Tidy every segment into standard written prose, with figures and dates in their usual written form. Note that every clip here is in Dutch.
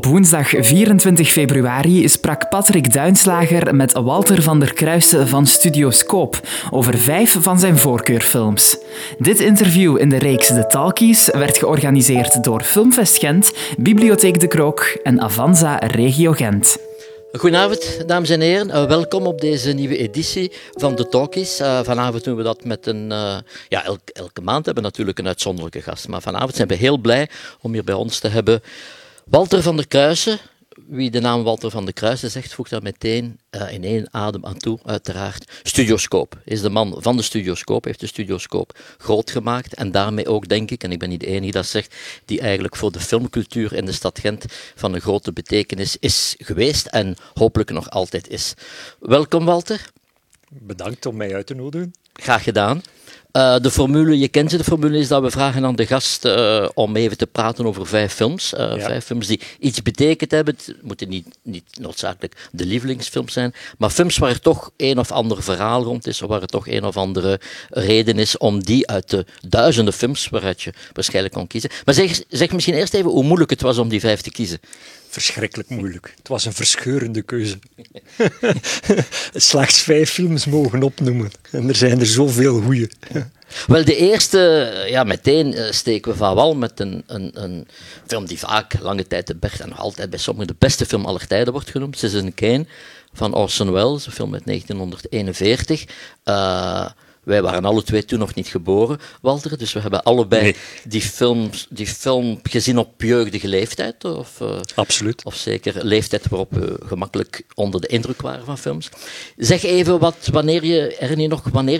Op woensdag 24 februari sprak Patrick Duinslager met Walter van der Kruijsen van Studioscoop over 5 van zijn voorkeurfilms. Dit interview in de reeks De Talkies werd georganiseerd door Filmfest Gent, Bibliotheek De Krook en Avanza Regio Gent. Goedenavond, dames en heren. Welkom op deze nieuwe editie van de Talkies. Vanavond doen we dat met elke maand hebben we natuurlijk een uitzonderlijke gast. Maar vanavond zijn we heel blij om hier bij ons te hebben Walter van der Kruijsen. Wie de naam Walter van der Kruijsen zegt, voegt daar meteen in één adem aan toe, uiteraard. Studioscoop is de man van de Studioscoop, heeft de Studioscoop groot gemaakt. En daarmee ook, denk ik, en ik ben niet de enige die dat zegt, die eigenlijk voor de filmcultuur in de stad Gent van een grote betekenis is geweest en hopelijk nog altijd is. Welkom, Walter. Bedankt om mij uit te nodigen. Graag gedaan. De formule, je kent ze, de formule is dat we vragen aan de gast om even te praten over 5 films. Vijf films die iets betekend hebben. Het moeten niet noodzakelijk de lievelingsfilms zijn, maar films waar er toch een of ander verhaal rond is, waar er toch een of andere reden is om die uit de duizenden films waaruit je waarschijnlijk kon kiezen. Maar zeg misschien eerst even hoe moeilijk het was om die 5 te kiezen. Verschrikkelijk moeilijk. Het was een verscheurende keuze. Slechts 5 films mogen opnoemen. En er zijn er zoveel goeie. Wel, de eerste, meteen steken we van wal met een film die vaak lange tijd de beste en nog altijd bij sommigen de beste film aller tijden wordt genoemd. Citizen Kane van Orson Welles, een film uit 1941. Wij waren alle 2 toen nog niet geboren, Walter, dus we hebben allebei die film gezien op jeugdige leeftijd. Absoluut. Of zeker leeftijd waarop we gemakkelijk onder de indruk waren van films. Zeg even wanneer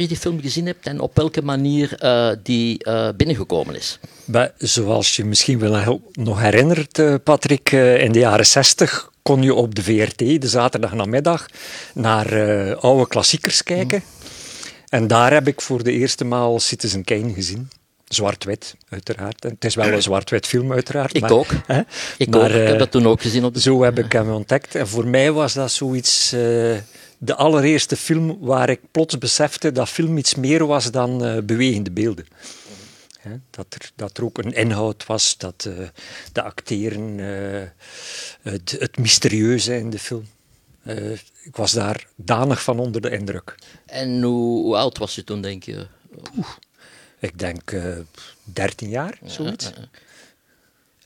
je die film gezien hebt en op welke manier die binnengekomen is. Maar zoals je misschien wel nog herinnert, Patrick, in de jaren 60... kon je op de VRT, de zaterdagnamiddag, naar oude klassiekers kijken. En daar heb ik voor de eerste maal Citizen Kane gezien. Zwart-wit, uiteraard. En het is wel een zwart-wit film, uiteraard. Ik heb dat toen ook gezien. Zo heb ik hem ontdekt. En voor mij was dat zoiets, de allereerste film waar ik plots besefte dat film iets meer was dan bewegende beelden. Dat er ook een inhoud was, dat de acteren, het mysterieuze in de film. Ik was daar danig van onder de indruk. En hoe oud was je toen, denk je? Ik denk 13 jaar, zoiets.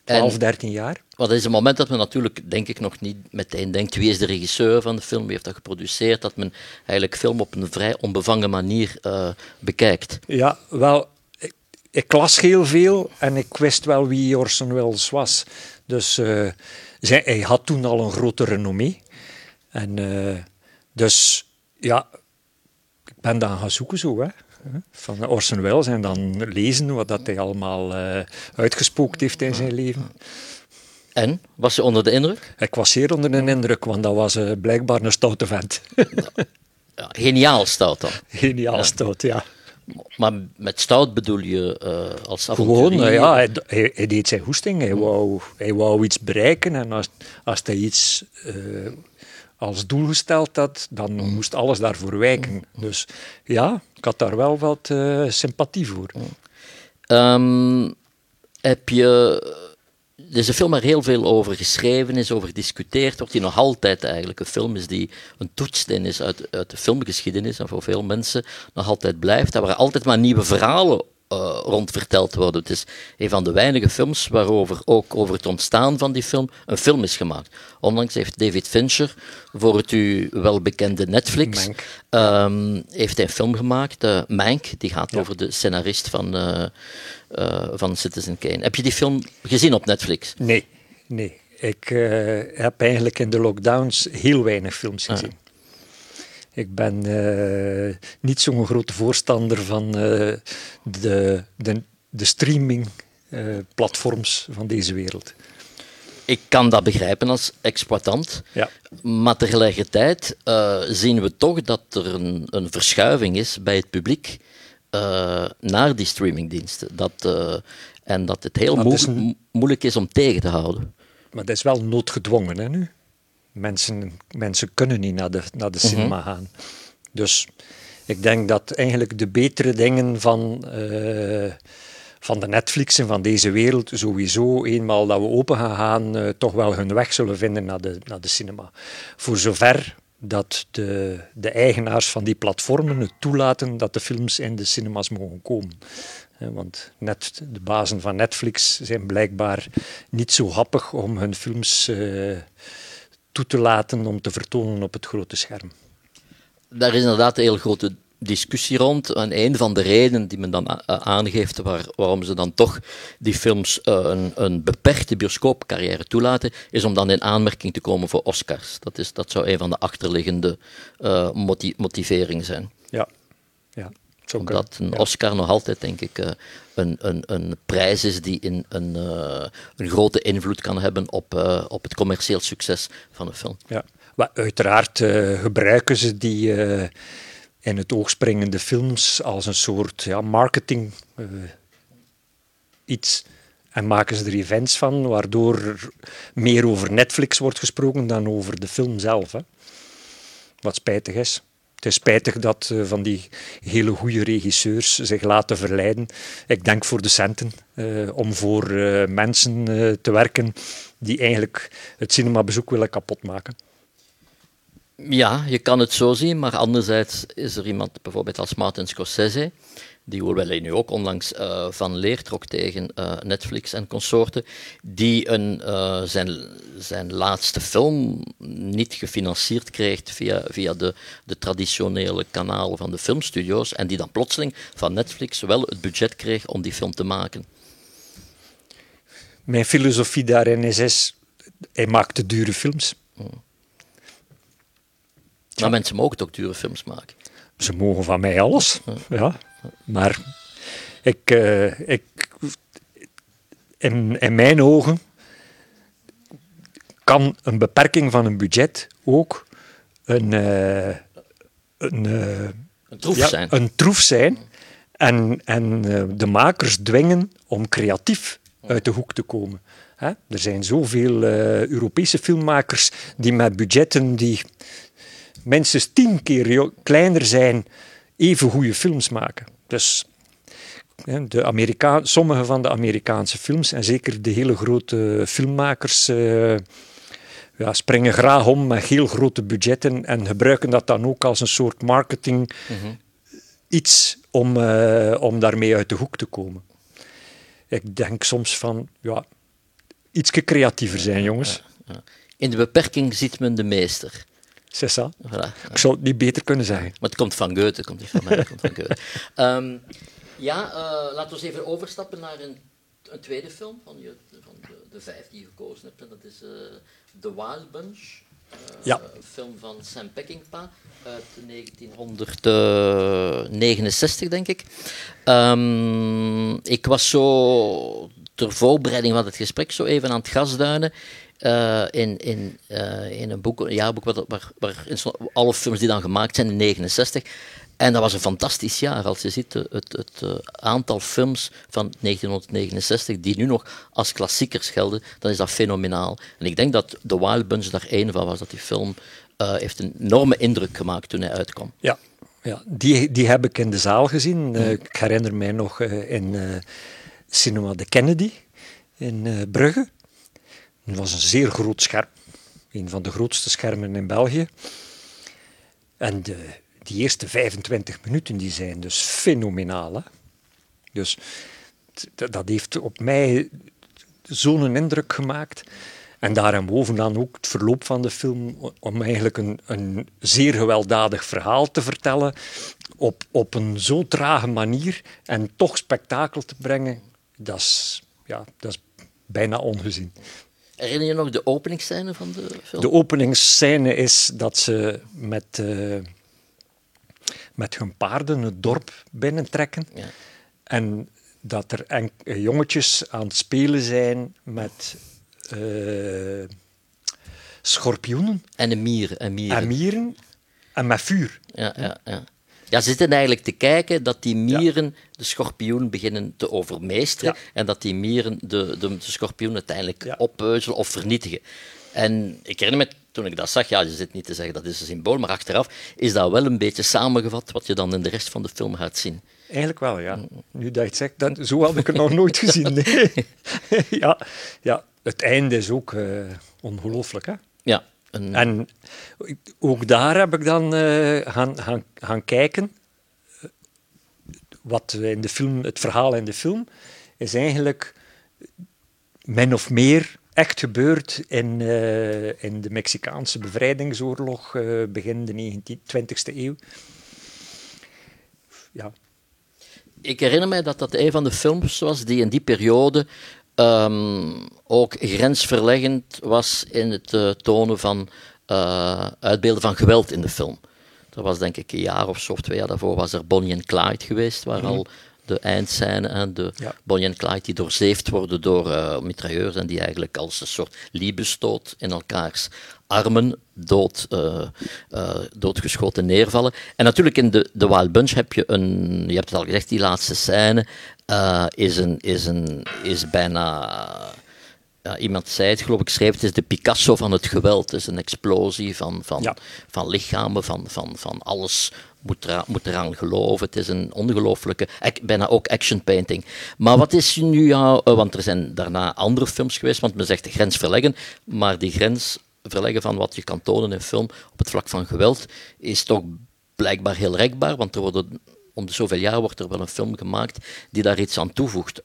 12, 13 jaar. Dat is een moment dat men natuurlijk, denk ik, nog niet meteen denkt wie is de regisseur van de film, wie heeft dat geproduceerd, dat men eigenlijk film op een vrij onbevangen manier bekijkt. Ja, wel, ik las heel veel en ik wist wel wie Orson Welles was. Dus hij had toen al een grote renommee. En ik ben dan gaan zoeken zo, hè, van Orson Welles en dan lezen wat dat hij allemaal uitgespookt heeft in zijn leven. En? Was je onder de indruk? Ik was zeer onder de indruk, want dat was blijkbaar een stoute vent. Ja, geniaal stout dan. Geniaal stout, ja. Maar met stout bedoel je als avonturier? Gewoon, hij deed zijn hoesting. Hij wou iets bereiken en als hij iets als doel gesteld had, dan moest alles daarvoor wijken. Dus ja, ik had daar wel wat sympathie voor. Er is een film waar heel veel over geschreven is, over gediscuteerd wordt, die nog altijd eigenlijk een film is die een toetssteen is uit de filmgeschiedenis en voor veel mensen nog altijd blijft. Waar altijd maar nieuwe verhalen rond verteld worden. Het is een van de weinige films waarover ook over het ontstaan van die film een film is gemaakt. Onlangs heeft David Fincher voor het u welbekende Netflix heeft een film gemaakt, Mank, die gaat over de scenarist van Citizen Kane. Heb je die film gezien op Netflix? Nee. Ik heb eigenlijk in de lockdowns heel weinig films gezien. Ik ben niet zo'n grote voorstander van de streamingplatforms van deze wereld. Ik kan dat begrijpen als exploitant, maar tegelijkertijd zien we toch dat er een verschuiving is bij het publiek naar die streamingdiensten. En dat het heel moeilijk is om tegen te houden. Maar dat is wel noodgedwongen, hè, nu? Mensen kunnen niet naar de cinema gaan. Dus ik denk dat eigenlijk de betere dingen van de Netflix en van deze wereld sowieso, eenmaal dat we open gaan gaan, toch wel hun weg zullen vinden naar de cinema. Voor zover dat de eigenaars van die platformen het toelaten dat de films in de cinemas mogen komen. Want net de bazen van Netflix zijn blijkbaar niet zo happig om hun films toe te laten om te vertonen op het grote scherm. Daar is inderdaad een heel grote discussie rond. En een van de redenen die men dan aangeeft waarom ze dan toch die films een beperkte bioscoopcarrière toelaten, is om dan in aanmerking te komen voor Oscars. Dat zou een van de achterliggende motiveringen zijn. Ja. Omdat een Oscar nog altijd, denk ik, een prijs is die een grote invloed kan hebben op het commercieel succes van een film. Ja, maar uiteraard gebruiken ze die in het oog springende films als een soort marketing iets. En maken ze er events van, waardoor meer over Netflix wordt gesproken dan over de film zelf. Hè. Wat spijtig is. Het is spijtig dat van die hele goede regisseurs zich laten verleiden. Ik denk voor de centen. Om voor mensen te werken die eigenlijk het cinemabezoek willen kapotmaken. Ja, je kan het zo zien. Maar anderzijds is er iemand, bijvoorbeeld als Martin Scorsese, die hoewel hij nu ook onlangs van leer trok tegen Netflix en consorten, die zijn laatste film niet gefinancierd kreeg via de traditionele kanalen van de filmstudio's en die dan plotseling van Netflix wel het budget kreeg om die film te maken. Mijn filosofie daarin is hij maakt te dure films. Maar mensen mogen ook dure films maken. Ze mogen van mij alles, ja. Maar in mijn ogen kan een beperking van een budget ook een troef zijn en de makers dwingen om creatief uit de hoek te komen. Hè? Er zijn zoveel Europese filmmakers die met budgetten die minstens 10 keer kleiner zijn even goede films maken. Dus sommige van de Amerikaanse films en zeker de hele grote filmmakers springen graag om met heel grote budgetten en gebruiken dat dan ook als een soort marketing iets om daarmee uit de hoek te komen. Ik denk soms van iets creatiever zijn, jongens. Ja. In de beperking ziet men de meester. Cessa. Voilà. Ik zou het niet beter kunnen zeggen. Maar het komt van Goethe, het komt niet van mij. Het komt van Goethe. Laten we even overstappen naar een tweede film van de 5 die je gekozen hebt. En dat is The Wild Bunch, een film van Sam Peckinpah uit 1969, denk ik. Ik was zo ter voorbereiding van het gesprek zo even aan het gasduinen. In een boek, een jaarboek waar alle films die dan gemaakt zijn in 1969. En dat was een fantastisch jaar. Als je ziet het aantal films van 1969 die nu nog als klassiekers gelden, dan is dat fenomenaal. En ik denk dat The Wild Bunch daar één van was. Dat die film heeft een enorme indruk gemaakt toen hij uitkwam. Ja, die heb ik in de zaal gezien. Ik herinner mij nog in Cinema de Kennedy in Brugge. Het was een zeer groot scherm, een van de grootste schermen in België. En die eerste 25 minuten die zijn dus fenomenaal. Hè? Dus dat heeft op mij zo'n indruk gemaakt. En daarboven dan ook het verloop van de film om eigenlijk een zeer gewelddadig verhaal te vertellen op een zo trage manier en toch spektakel te brengen. Dat is bijna ongezien. Herinner je nog de openingsscène van de film? De openingsscène is dat ze met hun paarden het dorp binnentrekken. Ja. En dat er jongetjes aan het spelen zijn met schorpioenen. En mieren. En met vuur. Ja. Ja, ze zitten eigenlijk te kijken dat die mieren de schorpioen beginnen te overmeesteren en dat die mieren de schorpioen uiteindelijk oppeuzelen of vernietigen. En ik herinner me, toen ik dat zag, je zit niet te zeggen dat is een symbool, maar achteraf is dat wel een beetje samengevat wat je dan in de rest van de film gaat zien. Eigenlijk wel, ja. Nu dat je het zegt, zo had ik het nog nooit gezien. Nee. Ja, ja, het einde is ook ongelooflijk, hè? Ja. En ook daar heb ik dan gaan kijken. Wat in de film, het verhaal in de film is eigenlijk min of meer echt gebeurd in de Mexicaanse bevrijdingsoorlog begin de 20e eeuw. Ja. Ik herinner mij dat dat een van de films was die in die periode ook grensverleggend was in het tonen van uitbeelden van geweld in de film. Dat was denk ik een jaar of 2 jaar daarvoor was er Bonnie en Clyde geweest, waar al de eindscène en de Bonnie en Clyde die doorzeefd worden door mitrailleurs en die eigenlijk als een soort liebesstoot in elkaars armen doodgeschoten neervallen. En natuurlijk in de Wild Bunch heb je je hebt het al gezegd, die laatste scène is bijna... Ja, iemand zei het, geloof ik, schreef, het is de Picasso van het geweld. Het is een explosie van lichamen, van alles moet eraan geloven. Het is een ongelooflijke, bijna ook action painting. Maar wat is nu jouw... want er zijn daarna andere films geweest, want men zegt de grens verleggen, maar die grens verleggen van wat je kan tonen in film op het vlak van geweld is toch blijkbaar heel rekbaar, want er worden... Om de zoveel jaar wordt er wel een film gemaakt die daar iets aan toevoegt.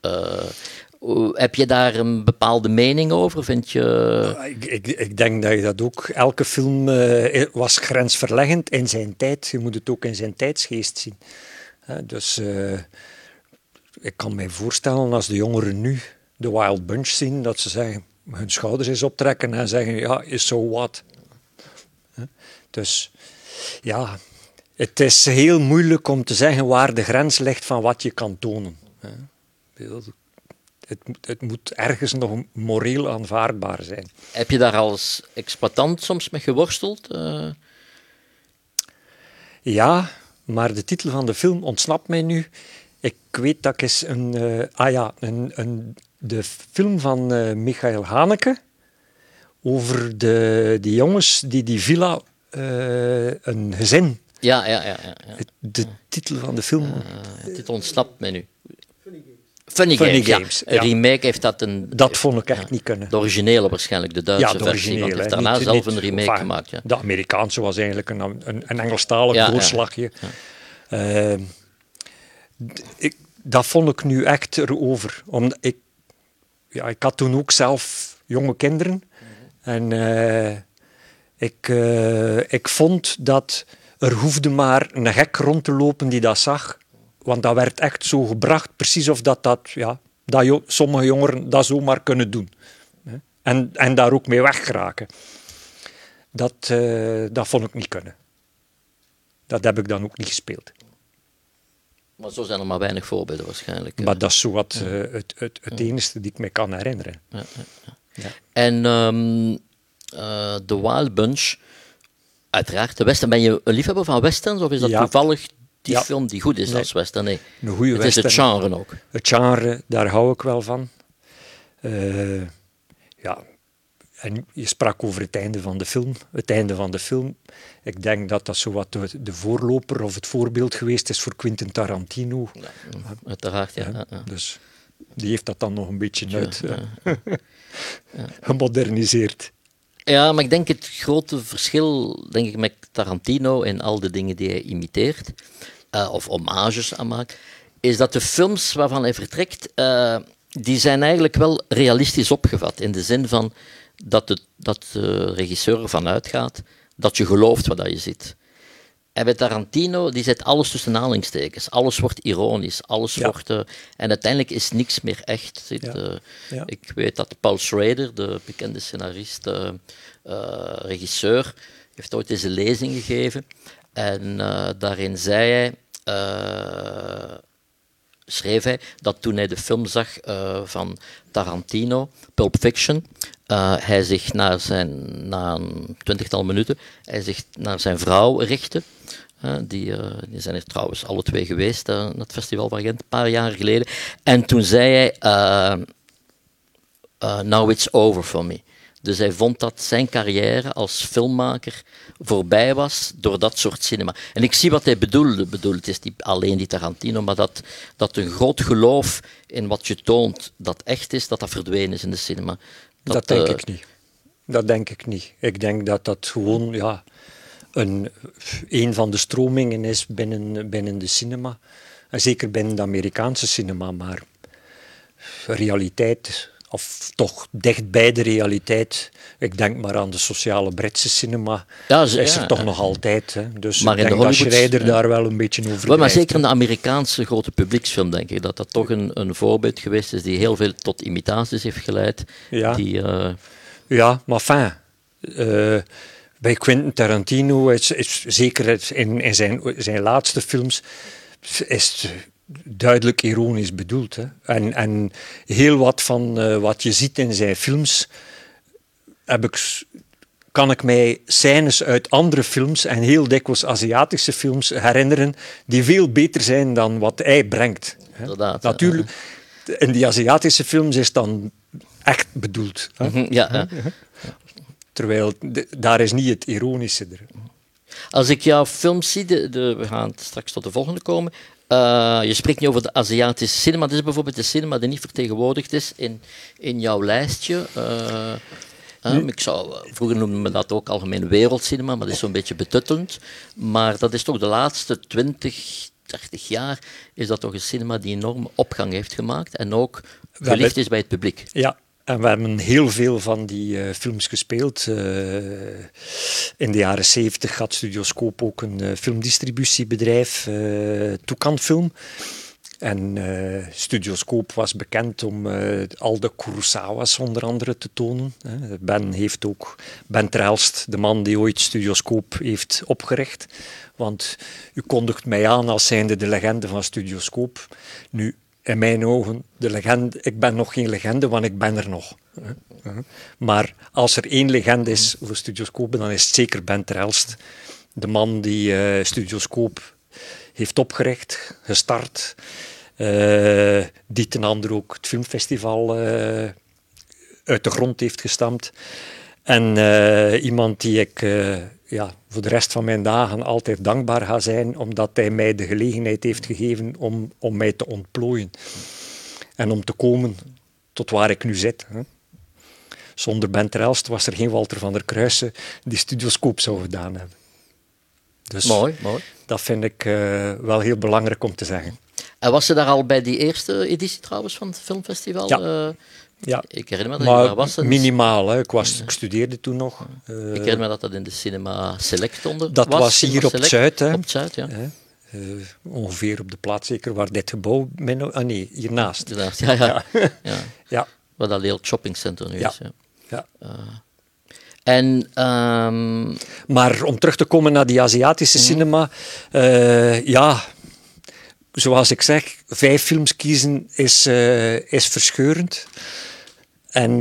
Heb je daar een bepaalde mening over, vind je? Ik denk dat je dat ook... Elke film was grensverleggend in zijn tijd. Je moet het ook in zijn tijdsgeest zien. Dus ik kan mij voorstellen als de jongeren nu de Wild Bunch zien, dat ze zeggen, hun schouders eens optrekken en zeggen, ja, is so what. Dus ja... Het is heel moeilijk om te zeggen waar de grens ligt van wat je kan tonen. Het moet ergens nog moreel aanvaardbaar zijn. Heb je daar als exploitant soms mee geworsteld? Ja, maar de titel van de film ontsnapt mij nu. Ik weet dat ik eens de film van Michael Haneke over die jongens die villa een gezin... Ja. De titel van de film... Dit ontsnapt mij nu. Funny Games. Ja. Remake heeft dat een... Dat vond ik echt niet kunnen. De originele waarschijnlijk, de Duitse versie. Want heeft daarna zelf een remake gemaakt. Ja. De Amerikaanse was eigenlijk een Engelstalig doorslagje. Ja. Dat vond ik nu echt erover. Omdat ik had toen ook zelf jonge kinderen. En ik vond dat... Er hoefde maar een gek rond te lopen die dat zag. Want dat werd echt zo gebracht, precies of dat sommige jongeren dat zomaar kunnen doen. En daar ook mee wegraken. Dat vond ik niet kunnen. Dat heb ik dan ook niet gespeeld. Maar zo zijn er maar weinig voorbeelden waarschijnlijk. Maar dat is zo wat het enige die ik me kan herinneren. Ja. En The Wild Bunch... Uiteraard, de western. Ben je een liefhebber van westerns of is dat toevallig die film die goed is als western? Nee, een goede western. Het is het genre ook. Het genre, daar hou ik wel van. En je sprak over het einde van de film. Het einde van de film. Ik denk dat zowat de voorloper of het voorbeeld geweest is voor Quentin Tarantino. Ja, uiteraard, ja. Dus die heeft dat dan nog een beetje gemoderniseerd. Ja, maar ik denk het grote verschil met Tarantino en al de dingen die hij imiteert, of hommages aan maakt, is dat de films waarvan hij vertrekt, die zijn eigenlijk wel realistisch opgevat. In de zin van dat de regisseur ervan uitgaat dat je gelooft wat je ziet. En bij Tarantino, die zet alles tussen aanhalingstekens. Alles wordt ironisch, alles wordt... en uiteindelijk is niks meer echt. Ik weet dat Paul Schrader, de bekende scenarist, regisseur, heeft ooit eens een lezing gegeven. En daarin zei hij... schreef hij dat toen hij de film zag van Tarantino, Pulp Fiction, hij zich na een 20-tal minuten, hij zich naar zijn vrouw richtte. Die zijn er trouwens alle 2 geweest, in het Festival van Gent, een paar jaar geleden. En toen zei hij, now it's over for me. Dus hij vond dat zijn carrière als filmmaker voorbij was door dat soort cinema. En ik zie wat hij bedoelde. Het is niet alleen die Tarantino, maar dat een groot geloof in wat je toont dat echt is, dat verdwenen is in de cinema. Dat denk ik niet. Ik denk dat gewoon een van de stromingen is binnen de cinema. En zeker binnen de Amerikaanse cinema, maar realiteit, of toch dicht bij de realiteit. Ik denk maar aan de sociale Britse cinema. Is er toch nog altijd. Hè. Dus maar ik denk dat Schrader daar wel een beetje over drijft. Maar zeker in de Amerikaanse grote publieksfilm denk ik dat toch een voorbeeld geweest is die heel veel tot imitaties heeft geleid. Ja, maar fijn. Bij Quentin Tarantino is zeker in zijn laatste films is het duidelijk ironisch bedoeld. Hè? En heel wat van wat je ziet in zijn films kan ik mij scènes uit andere films en heel dikwijls Aziatische films herinneren die veel beter zijn dan wat hij brengt. Hè? Inderdaad. Natuurlijk, in die Aziatische films is het dan echt bedoeld. Hè? Ja. Terwijl daar is niet het ironische er. Als ik jouw films zie, we gaan straks tot de volgende komen. Je spreekt nu over de Aziatische cinema. Dit is bijvoorbeeld de cinema die niet vertegenwoordigd is in jouw lijstje. Vroeger noemden we dat ook algemeen wereldcinema, maar dat is zo'n beetje betuttelend. Maar dat is toch de laatste 20-30 jaar is dat toch een cinema die enorme opgang heeft gemaakt en ook geliefd is bij het publiek. Ja. En we hebben heel veel van die films gespeeld. In de jaren 70 had Studioscoop ook een filmdistributiebedrijf, Toekanfilm. En Studioscoop was bekend om al de Kurosawa's onder andere te tonen. Ben heeft ook Ben Trelst, de man die ooit Studioscoop heeft opgericht. Want u kondigt mij aan als zijnde de legende van Studioscoop. Nu, in mijn ogen, de legende. Ik ben nog geen legende, want ik ben er nog. Maar als er één legende is voor Studioscoop, dan is het zeker Ben Trelst. De man die Studioscoop heeft opgericht, gestart. Die ten andere ook het filmfestival uit de grond heeft gestampt. En iemand die ik voor de rest van mijn dagen altijd dankbaar ga zijn, omdat hij mij de gelegenheid heeft gegeven om mij te ontplooien. En om te komen tot waar ik nu zit. Hè. Zonder Ben Trelst was er geen Walter van der Kruijsen die Studioscoop zou gedaan hebben. Dus mooi. Dat vind ik wel heel belangrijk om te zeggen. En was ze daar al bij die eerste editie trouwens van het filmfestival? Ja. Ja, ik herinner me dat maar was het minimaal. Hè. Ik studeerde toen nog. Ik herinner me dat in de Cinema Select dat was. Dat was hier op het Zuid. Hè. Op het Zuid, ja. Ongeveer op de plaats, zeker, waar dit gebouw... nee, hiernaast. Hiernaast, ja. Wat dat heel shoppingcentrum nu is. Ja. Maar om terug te komen naar die Aziatische cinema... Zoals ik zeg, 5 films kiezen is verscheurend. En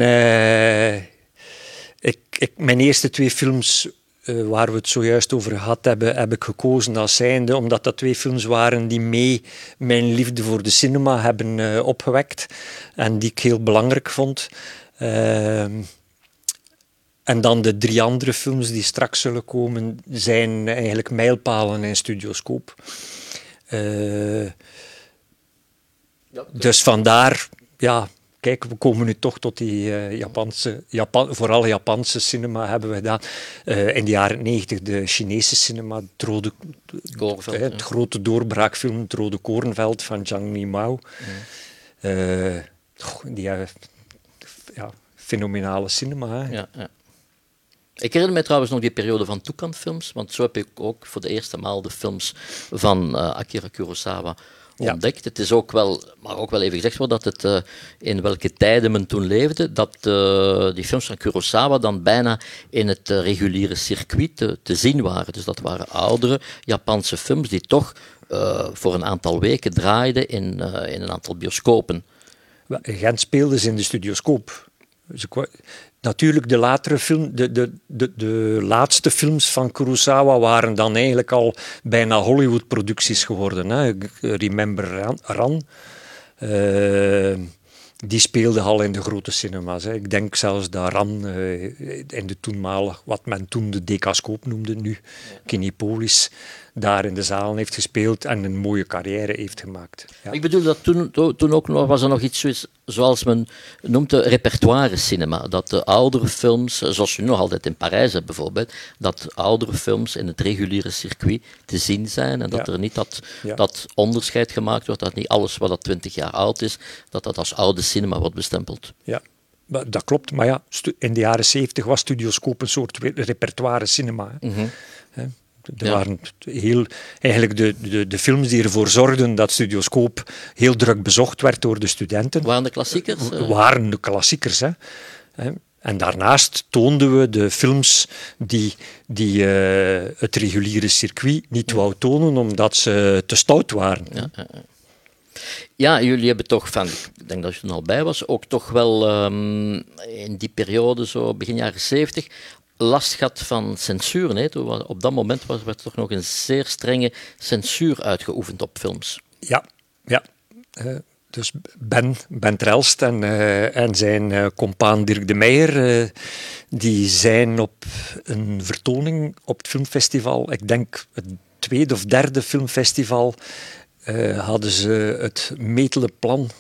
mijn eerste 2 films waar we het zojuist over gehad hebben, heb ik gekozen als zijnde, omdat dat 2 films waren die mee mijn liefde voor de cinema hebben opgewekt. En die ik heel belangrijk vond. En dan de 3 andere films die straks zullen komen, zijn eigenlijk mijlpalen in Studioscoop. Dus vandaar, kijk, we komen nu toch tot die vooral Japanse cinema hebben we gedaan. In de jaren 90 de Chinese cinema, het grote doorbraakfilm, Het Rode Korenveld van Zhang Yimou. Fenomenale cinema. Hè. Ja. Ik herinner me trouwens nog die periode van toekantfilms, want zo heb ik ook voor de eerste maal de films van Akira Kurosawa ontdekt. Het is ook wel, maar ook wel even gezegd worden dat het in welke tijden men toen leefde, dat die films van Kurosawa dan bijna in het reguliere circuit te zien waren. Dus dat waren oudere Japanse films die toch voor een aantal weken draaiden in een aantal bioscopen. In Gent speelden ze in de Studioscoop. Natuurlijk, de laatste films van Kurosawa waren dan eigenlijk al bijna Hollywood-producties geworden. Hè. Remember Ran. die speelden al in de grote cinema's. Hè. Ik denk zelfs dat Ran in de toenmalig, wat men toen de Decascoop noemde, nu Kinepolis, daar in de zaal heeft gespeeld en een mooie carrière heeft gemaakt. Ja. Ik bedoel, dat toen ook nog, was er nog iets zoals men noemt de repertoire cinema. Dat de oudere films, zoals je nog altijd in Parijs hebt bijvoorbeeld, dat oudere films in het reguliere circuit te zien zijn en dat er niet dat onderscheid gemaakt wordt, dat niet alles wat 20 jaar oud is, dat als oude cinema wordt bestempeld. Ja. Dat klopt, maar ja, in de jaren 70 was Studioscoop een soort repertoire cinema. Mm-hmm. Er waren heel, eigenlijk de films die ervoor zorgden dat Studioscoop heel druk bezocht werd door de studenten. Waren de klassiekers? Waren de klassiekers, hè. En daarnaast toonden we de films die het reguliere circuit niet wou tonen, omdat ze te stout waren. Ja, jullie hebben toch, ik denk dat je er al bij was, ook toch wel in die periode, zo begin jaren 70, last gehad van censuur. Nee? Op dat moment werd toch nog een zeer strenge censuur uitgeoefend op films. Ja. Dus Ben Trelst en zijn compaan Dirk de Meijer, die zijn op een vertoning op het filmfestival, ik denk het tweede of derde filmfestival, hadden ze het metelen plan,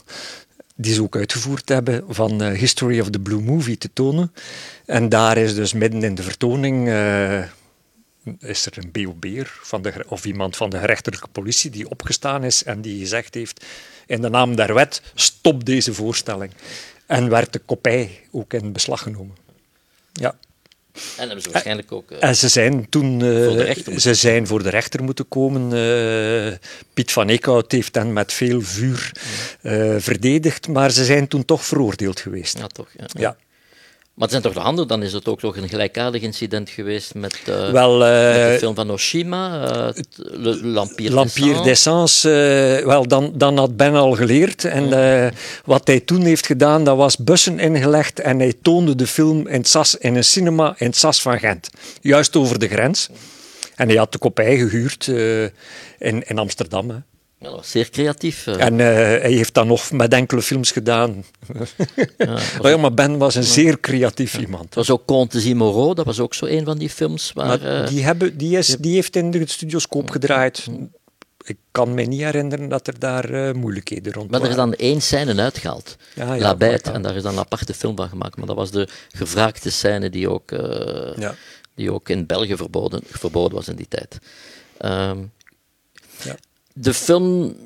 die ze ook uitgevoerd hebben, van History of the Blue Movie te tonen. En daar is dus midden in de vertoning is er een BOB'er of iemand van de gerechtelijke politie die opgestaan is en die gezegd heeft, in de naam der wet, stop deze voorstelling. En werd de kopij ook in beslag genomen. Ja. En hebben ze waarschijnlijk ook... En ze zijn toen voor de rechter moeten komen. Piet van Eekhout heeft hen met veel vuur verdedigd, maar ze zijn toen toch veroordeeld geweest. Ja, toch. Ja. Maar het zijn toch de handen, dan is het ook toch een gelijkaardig incident geweest met de film van Oshima, L'Empire des Sens. Dan had Ben al geleerd. En wat hij toen heeft gedaan, dat was bussen ingelegd en hij toonde de film in een cinema in het Sas van Gent. Juist over de grens. En hij had de kopij gehuurd in Amsterdam, hè. Ja, dat was zeer creatief. En hij heeft dat nog met enkele films gedaan. Maar Ben was een zeer creatief iemand. Het was ook Comte Zimoro, dat was ook zo een van die films. Die heeft in de Studioscoop gedraaid. Ik kan me niet herinneren dat er daar moeilijkheden rond waren. Maar er is dan één scène uitgehaald. La Bête, en daar is dan een aparte film van gemaakt. Maar dat was de gevraagde scène die ook in België verboden was in die tijd. De film,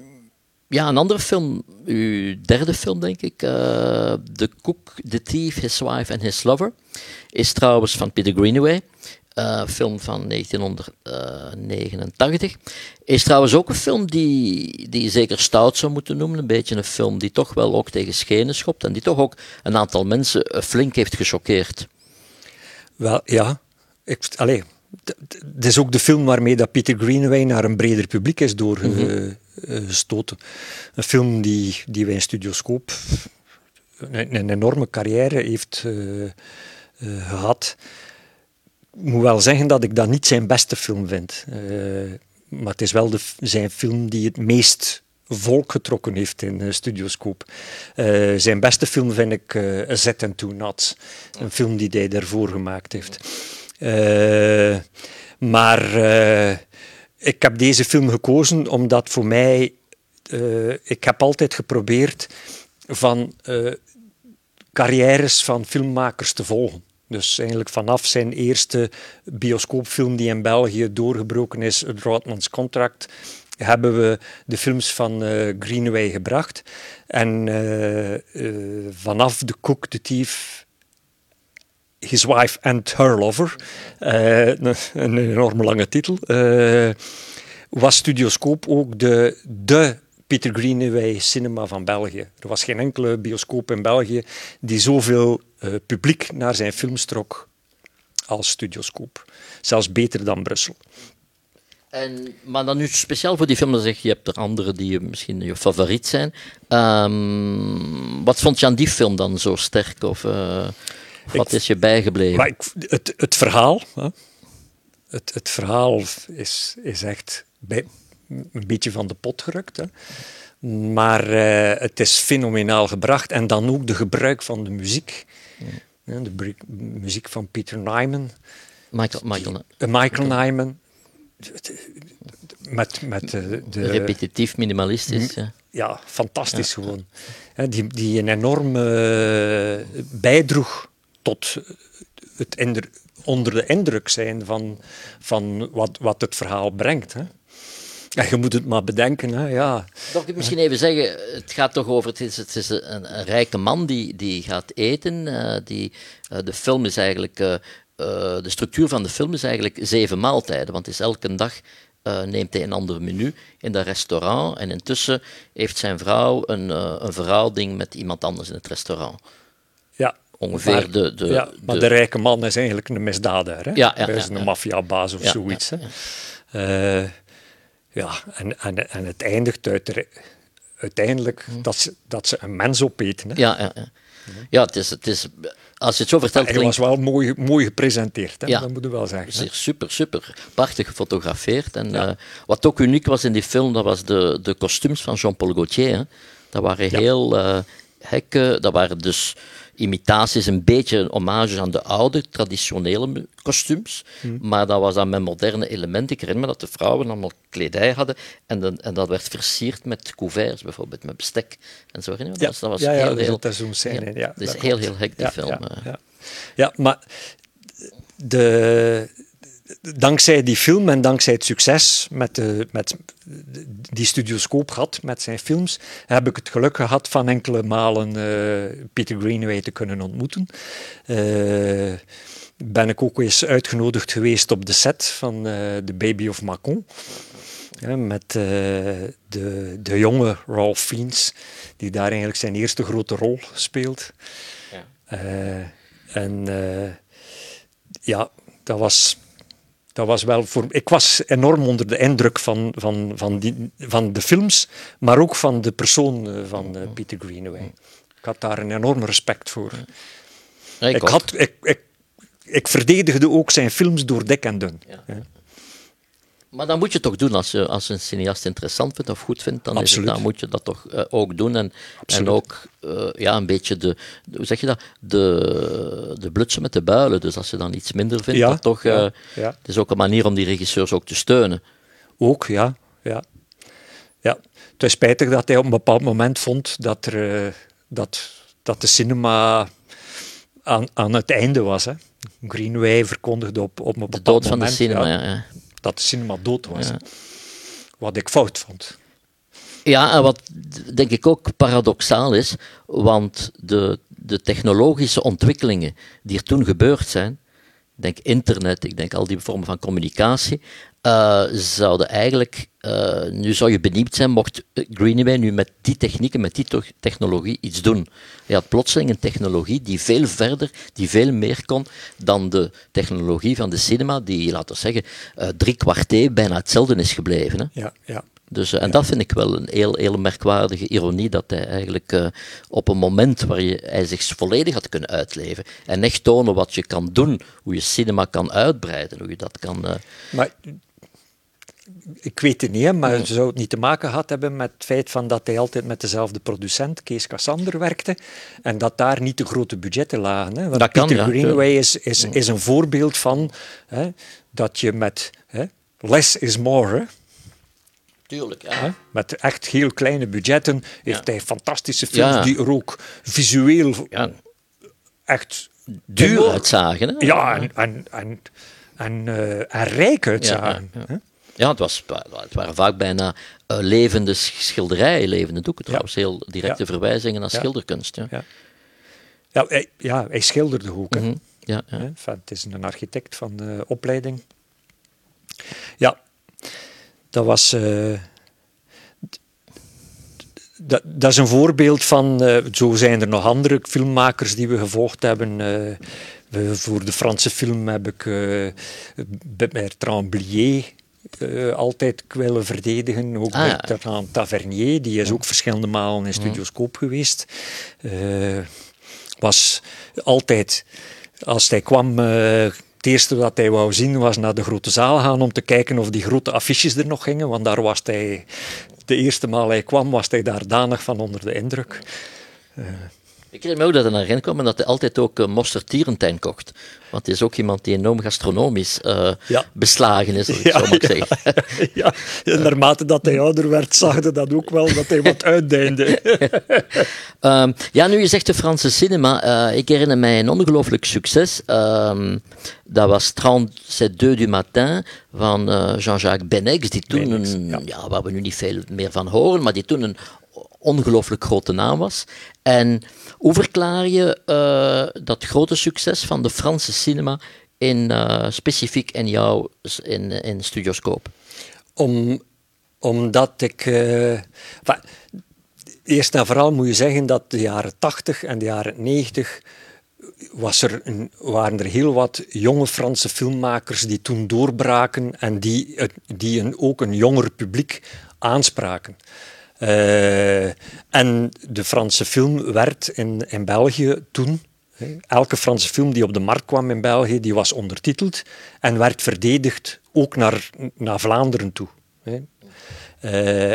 een andere film, uw derde film denk ik, The Cook, The Thief, His Wife and His Lover, is trouwens van Peter Greenaway, film van 1989. Is trouwens ook een film die je zeker stout zou moeten noemen, een beetje een film die toch wel ook tegen schenen schopt en die toch ook een aantal mensen flink heeft gechoqueerd. Wel, ja, het is ook de film waarmee dat Peter Greenaway naar een breder publiek is doorgestoten. Een film die wij in Studioscoop een enorme carrière heeft gehad. Ik moet wel zeggen dat ik dat niet zijn beste film vind. Maar het is wel zijn film die het meest volk getrokken heeft in Studioscoop. Zijn beste film vind ik A Zet and Two Knots. Een film die hij daarvoor gemaakt heeft. Ik heb deze film gekozen omdat voor mij, ik heb altijd geprobeerd van carrières van filmmakers te volgen. Dus eigenlijk vanaf zijn eerste bioscoopfilm die in België doorgebroken is, Het Roodmans Contract, hebben we de films van Greenaway gebracht. En vanaf De Cook, De Thief, His Wife and Her Lover, een enorm lange titel, was Studioscoop ook de Peter Greenaway cinema van België. Er was geen enkele bioscoop in België die zoveel publiek naar zijn films trok als Studioscoop. Zelfs beter dan Brussel. Maar dan nu speciaal voor die film, dan zeg je hebt er andere die misschien je favoriet zijn. Wat vond je aan die film dan zo sterk? Wat is je bijgebleven? Maar het verhaal. Hè? Het verhaal is echt een beetje van de pot gerukt. Hè? Maar het is fenomenaal gebracht. En dan ook de gebruik van de muziek. Ja. De muziek van Peter Nyman. Michael Nyman. Met de repetitief, minimalistisch. Ja, fantastisch ja, gewoon. Ja. Die een enorme bijdroeg tot het onder de indruk zijn van wat het verhaal brengt. Hè. Ja, je moet het maar bedenken, hè, ja. Toch, ik misschien even zeggen, het gaat toch over... Het is een rijke man die gaat eten. De film is eigenlijk... de structuur van de film is eigenlijk 7 maaltijden, want het is elke dag... neemt hij een ander menu in dat restaurant. En intussen heeft zijn vrouw een verhouding met iemand anders in het restaurant. Ja. Ongeveer maar, de rijke man is eigenlijk een misdadiger. Hè? Ja, ja, hij is een maffiabaas of zoiets. Ja, ja. En het eindigt uiteindelijk dat ze een mens opeten. Hè? Ja, ja, ja. Ja, het is, als je het zo vertelt... Hij was wel mooi gepresenteerd, hè? Ja. Dat moet je wel zeggen. Hè? Super, prachtig gefotografeerd. En ja. Wat ook uniek was in die film, dat was de kostuums van Jean-Paul Gaultier. Hè? Dat waren heel hekken, dat waren dus imitaties, een beetje hommages aan de oude, traditionele kostuums. Maar dat was dan met moderne elementen. Ik herinner me dat de vrouwen allemaal kledij hadden en dat werd versierd met couverts, bijvoorbeeld met bestek. En zo herinner je me dat? Ja, dat was heel... Dat is heel hek, die film. Ja, maar dankzij die film en dankzij het succes die Studioscoop had met zijn films, heb ik het geluk gehad van enkele malen Peter Greenaway te kunnen ontmoeten. Ben ik ook eens uitgenodigd geweest op de set van The Baby of Macon. Met de jonge Ralph Fiennes, die daar eigenlijk zijn eerste grote rol speelt. Ja. Dat was wel voor... Ik was enorm onder de indruk van de films, maar ook van de persoon van Peter Greenaway. Ik had daar een enorm respect voor. Ja, ik verdedigde ook zijn films door dik en dun. Ja. Ja. Maar dat moet je toch doen als je een cineast interessant vindt of goed vindt, dan moet je dat toch ook doen. En ook een beetje de blutsen met de builen. Dus als je dan iets minder vindt, dat toch... Het is ook een manier om die regisseurs ook te steunen. Ook, ja. Het is spijtig dat hij op een bepaald moment vond dat de cinema aan het einde was. Hè. Greenaway verkondigde op een bepaald moment... De dood van de cinema, ja. Dat de cinema dood was. Ja. Wat ik fout vond. Ja, en wat denk ik ook paradoxaal is, want de technologische ontwikkelingen die er toen gebeurd zijn, ik denk internet, ik denk al die vormen van communicatie, zouden eigenlijk... nu zou je benieuwd zijn, mocht Greenaway nu met die technieken, met die technologie iets doen. Hij had plotseling een technologie die veel verder, die veel meer kon dan de technologie van de cinema, die, laten we zeggen, 3/4 bijna hetzelfde is gebleven. Hè? Ja. Dus, en dat vind ik wel een heel merkwaardige ironie, dat hij eigenlijk op een moment waar hij zich volledig had kunnen uitleven en echt tonen wat je kan doen, hoe je cinema kan uitbreiden, hoe je dat kan... Maar ik weet het niet, maar ze zou het niet te maken gehad hebben met het feit van dat hij altijd met dezelfde producent, Kees Cassander, werkte en dat daar niet de grote budgetten lagen. Hè? Want dat Peter Greenaway is een voorbeeld van dat je met less is more... Hè? Tuurlijk, ja. Met echt heel kleine budgetten heeft hij fantastische films die er ook visueel echt duur uitzagen. Hè? Ja, en rijk uitzagen. Ja, het waren vaak bijna levende schilderijen, levende doeken trouwens. Heel directe verwijzingen naar schilderkunst. Ja. Ja, hij schilderde ook. Mm-hmm. Ja. Enfin, het is een architect van de opleiding. Ja. Dat was... dat is een voorbeeld van... zo zijn er nog andere filmmakers die we gevolgd hebben. Voor de Franse film heb ik Bertrand Blier altijd willen verdedigen. Ook Bertrand Tavernier, die is ook verschillende malen in Studioscoop geweest. Was altijd... Als hij kwam... Het eerste wat hij wou zien was naar de grote zaal gaan om te kijken of die grote affiches er nog hingen, want daar was hij, de eerste maal hij kwam, was hij daar danig van onder de indruk. Ik herinner me ook dat hij erin kwam en dat hij altijd ook Moster Tierentijn kocht. Want hij is ook iemand die enorm gastronomisch beslagen is, als ik zo mag zeggen. Ja, ja. Naarmate dat hij ouder werd, zag hij dat ook wel, dat hij wat uitdeinde. Ja, nu je zegt de Franse cinema, ik herinner mij een ongelooflijk succes. Dat was 37 du matin van Jean-Jacques Benex, die toen waar we nu niet veel meer van horen, maar die toen een ongelooflijk grote naam was. En hoe verklaar je dat grote succes van de Franse cinema in specifiek in jou in Studioscoop? Omdat ik... eerst en vooral moet je zeggen dat de jaren 80 en de jaren 90 waren er heel wat jonge Franse filmmakers die toen doorbraken en die ook een jonger publiek aanspraken. En de Franse film werd in België toen... Elke Franse film die op de markt kwam in België, die was ondertiteld en werd verdedigd ook naar Vlaanderen toe.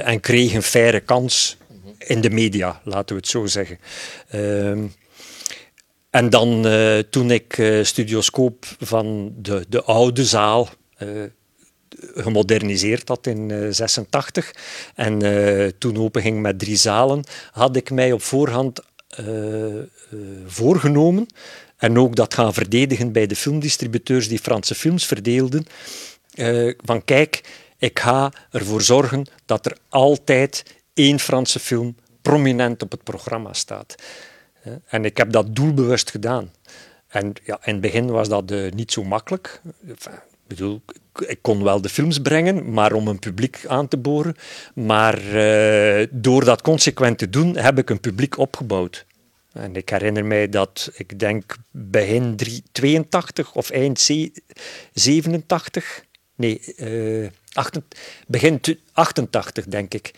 En kreeg een faire kans in de media, laten we het zo zeggen. En dan toen ik Studioscoop van de oude zaal... gemoderniseerd had in 86 en toen openging met 3 zalen, had ik mij op voorhand voorgenomen en ook dat gaan verdedigen bij de filmdistributeurs die Franse films verdeelden, van kijk, ik ga ervoor zorgen dat er altijd 1 Franse film prominent op het programma staat. En ik heb dat doelbewust gedaan. En ja, in het begin was dat niet zo makkelijk. Ik kon wel de films brengen, maar om een publiek aan te boren. Maar door dat consequent te doen, heb ik een publiek opgebouwd. En ik herinner mij dat, ik denk begin 82 of eind 87... Nee, begin 88, denk ik.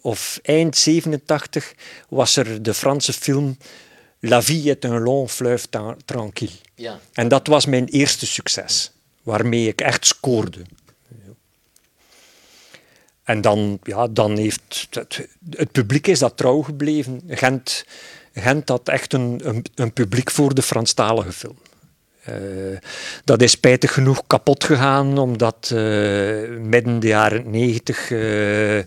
Of eind 87 was er de Franse film La vie est un long fleuve tranquille. Ja. En dat was mijn eerste succes. Waarmee ik echt scoorde. En dan heeft... Het publiek is dat trouw gebleven. Gent had echt een publiek voor de Franstalige film. Dat is spijtig genoeg kapot gegaan, omdat midden de jaren 90 de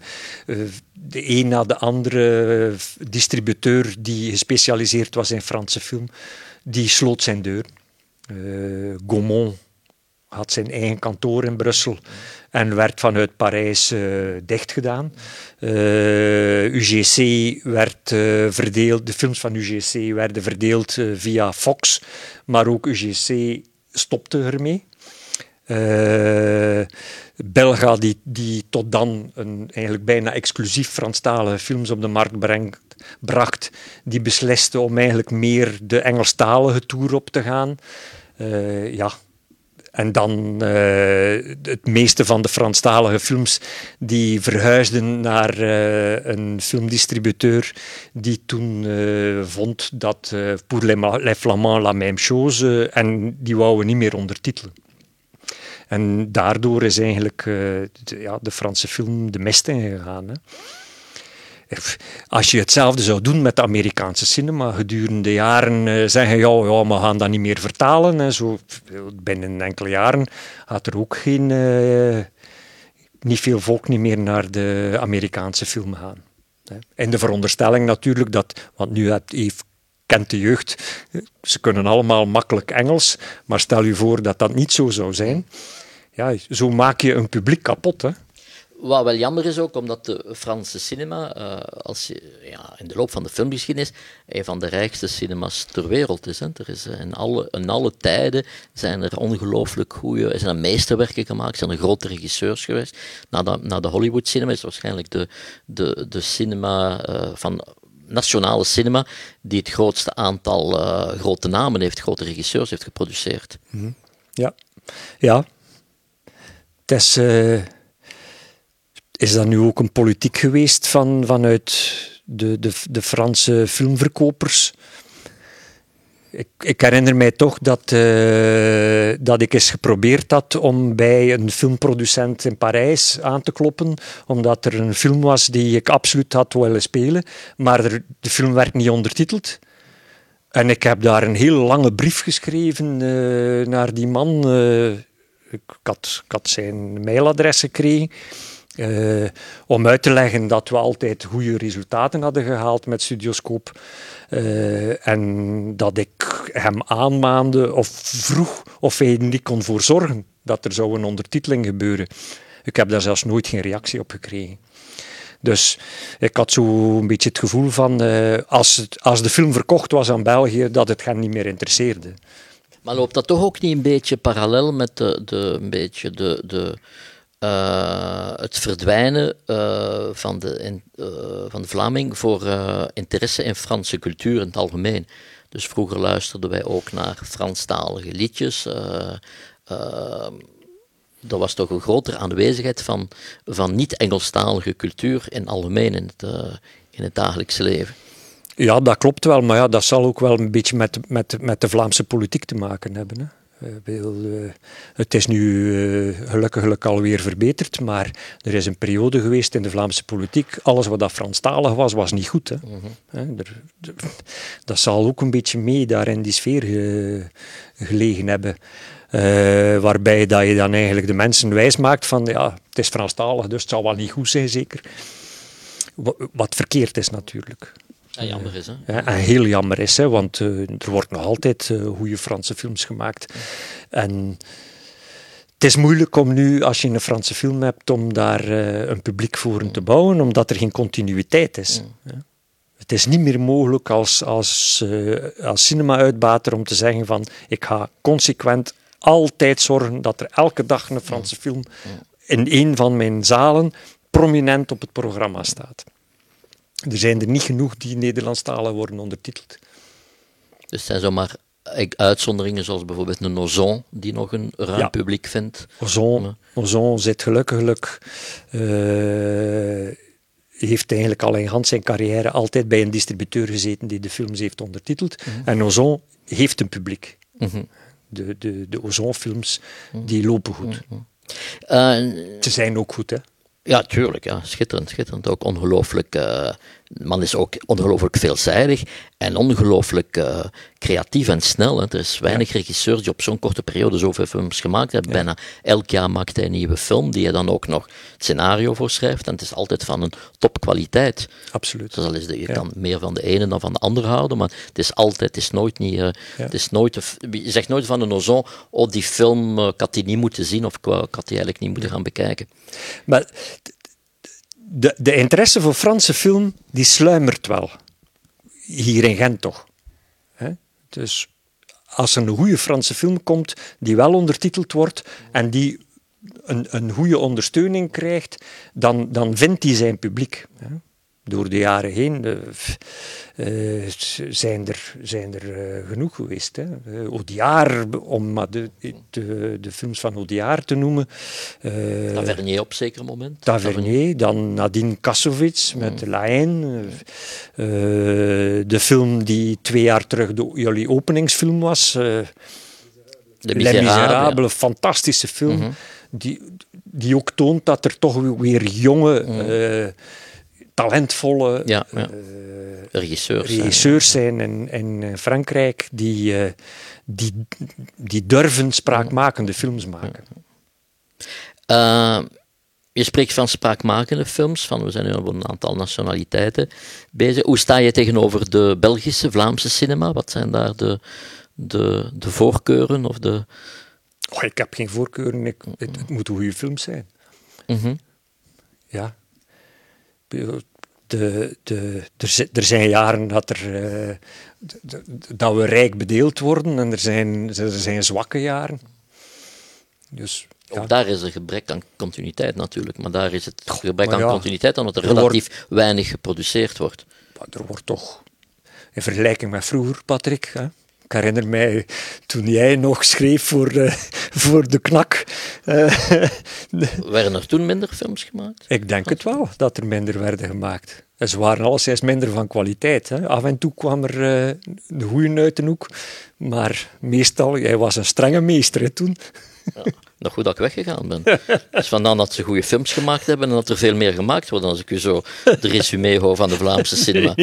een na de andere distributeur die gespecialiseerd was in Franse film, die sloot zijn deur. Gaumont had zijn eigen kantoor in Brussel en werd vanuit Parijs dichtgedaan. UGC werd verdeeld, de films van UGC werden verdeeld via Fox, maar ook UGC stopte ermee. Belga, die tot dan eigenlijk bijna exclusief Franstalige films op de markt bracht, die besliste om eigenlijk meer de Engelstalige toer op te gaan. En dan het meeste van de Franstalige films die verhuisden naar een filmdistributeur die toen vond dat Pour les Flamands la même chose en die wouden niet meer ondertitelen. En daardoor is eigenlijk de Franse film de mist ingegaan. Hè. Als je hetzelfde zou doen met de Amerikaanse cinema gedurende jaren, zeggen ja, we gaan dat niet meer vertalen. En zo, binnen enkele jaren had er ook niet veel volk niet meer naar de Amerikaanse film gaan. In de veronderstelling natuurlijk dat, want nu kent de jeugd, ze kunnen allemaal makkelijk Engels, maar stel je voor dat dat niet zo zou zijn. Ja, zo maak je een publiek kapot, hè. Wat wel jammer is ook, omdat de Franse cinema, in de loop van de filmgeschiedenis, een van de rijkste cinema's ter wereld is. Hè. Er is in alle tijden zijn er ongelooflijk goede, zijn er meesterwerken gemaakt, zijn er grote regisseurs geweest. Na de Hollywood cinema is waarschijnlijk de cinema van nationale cinema die het grootste aantal grote namen heeft, grote regisseurs heeft geproduceerd. Ja. Het is... Is dat nu ook een politiek geweest vanuit de Franse filmverkopers? Ik herinner mij toch dat ik eens geprobeerd had om bij een filmproducent in Parijs aan te kloppen, omdat er een film was die ik absoluut had willen spelen, maar de film werd niet ondertiteld. En ik heb daar een heel lange brief geschreven naar die man. Ik had zijn mailadres gekregen. Om uit te leggen dat we altijd goede resultaten hadden gehaald met Studioscoop en dat ik hem aanmaande of vroeg of hij er niet kon voor zorgen dat er zou een ondertiteling gebeuren. Ik heb daar zelfs nooit geen reactie op gekregen. Dus ik had zo'n beetje het gevoel van als de film verkocht was aan België, dat het hen niet meer interesseerde. Maar loopt dat toch ook niet een beetje parallel met het verdwijnen van de Vlaming voor interesse in Franse cultuur in het algemeen. Dus vroeger luisterden wij ook naar Franstalige liedjes. Er was toch een grotere aanwezigheid van niet-Engelstalige cultuur in het algemeen in het dagelijks leven. Ja, dat klopt wel, maar ja, dat zal ook wel een beetje met de Vlaamse politiek te maken hebben, hè. Het is nu gelukkig alweer verbeterd, maar er is een periode geweest in de Vlaamse politiek. Alles wat dat Franstalig was, was niet goed. Hè. Mm-hmm. Dat zal ook een beetje mee daar in die sfeer gelegen hebben. Waarbij dat je dan eigenlijk de mensen wijs maakt van, ja, het is Franstalig, dus het zal wel niet goed zijn, zeker. Wat verkeerd is natuurlijk. En jammer is, hè? En heel jammer is, hè, want er wordt nog altijd goede Franse films gemaakt. En het is moeilijk om nu, als je een Franse film hebt, om daar een publiek voor te bouwen, omdat er geen continuïteit is. Mm. Het is niet meer mogelijk als cinema-uitbater om te zeggen van, ik ga consequent altijd zorgen dat er elke dag een Franse film in een van mijn zalen prominent op het programma staat. Er zijn er niet genoeg die Nederlandstalen worden ondertiteld. Dus het zijn zomaar uitzonderingen, zoals bijvoorbeeld een Ozon, die nog een ruim publiek vindt. Ozon zit gelukkig. Heeft eigenlijk al in hand zijn carrière altijd bij een distributeur gezeten die de films heeft ondertiteld. Mm-hmm. En Ozon heeft een publiek. Mm-hmm. De Ozon-films, die lopen goed. Mm-hmm. Ze zijn ook goed, hè? Ja, tuurlijk. Ja. Schitterend. Ook ongelooflijk. De man is ook ongelooflijk veelzijdig en ongelooflijk creatief en snel. Hè. Er is weinig regisseurs die op zo'n korte periode zoveel films gemaakt hebben. Ja. Bijna elk jaar maakt hij een nieuwe film die hij dan ook nog het scenario voor schrijft. En het is altijd van een topkwaliteit. Absoluut. Dus al is je kan meer van de ene dan van de ander houden, maar het is altijd, het is nooit niet... Het is nooit, je zegt nooit van een Ozon, oh die film, ik had die niet moeten zien of ik had die eigenlijk niet moeten gaan bekijken. Maar... De interesse voor Franse film, die sluimert wel. Hier in Gent toch. Hè? Dus als er een goede Franse film komt, die wel ondertiteld wordt en die een goede ondersteuning krijgt, dan vindt die zijn publiek. Hè? Door de jaren heen zijn er genoeg geweest. Hè? Odiar, om maar de films van Odiar te noemen. Tavernier op een zeker moment. Tavernier, dan nadien Kassovitz met La Haine. De film die 2 jaar terug jullie openingsfilm was. Les Misérables, fantastische film. Mm-hmm. Die ook toont dat er toch weer jonge... talentvolle regisseurs zijn in Frankrijk die durven spraakmakende films maken. Je spreekt van spraakmakende films, we zijn nu op een aantal nationaliteiten bezig. Hoe sta je tegenover de Belgische, Vlaamse cinema? Wat zijn daar de voorkeuren? Of de... Oh, ik heb geen voorkeuren, het moeten goede films zijn. Mm-hmm. Ja. Er zijn jaren dat we rijk bedeeld worden en er zijn zwakke jaren. Dus, ja. Ook daar is een gebrek aan continuïteit natuurlijk, maar daar is het gebrek aan continuïteit omdat er relatief weinig geproduceerd wordt. Maar er wordt toch, in vergelijking met vroeger, Patrick... Hè? Ik herinner mij toen jij nog schreef voor de KNAK. Werden er toen minder films gemaakt? Ik denk het wel, dat er minder werden gemaakt. En ze waren alleszins minder van kwaliteit. Hè. Af en toe kwam er de goeien uit de hoek. Maar meestal, jij was een strenge meester hè, toen. Ja, nog goed dat ik weggegaan ben. Dus vandaan dat ze goede films gemaakt hebben en dat er veel meer gemaakt worden. Als ik u zo de resume hou van de Vlaamse cinema.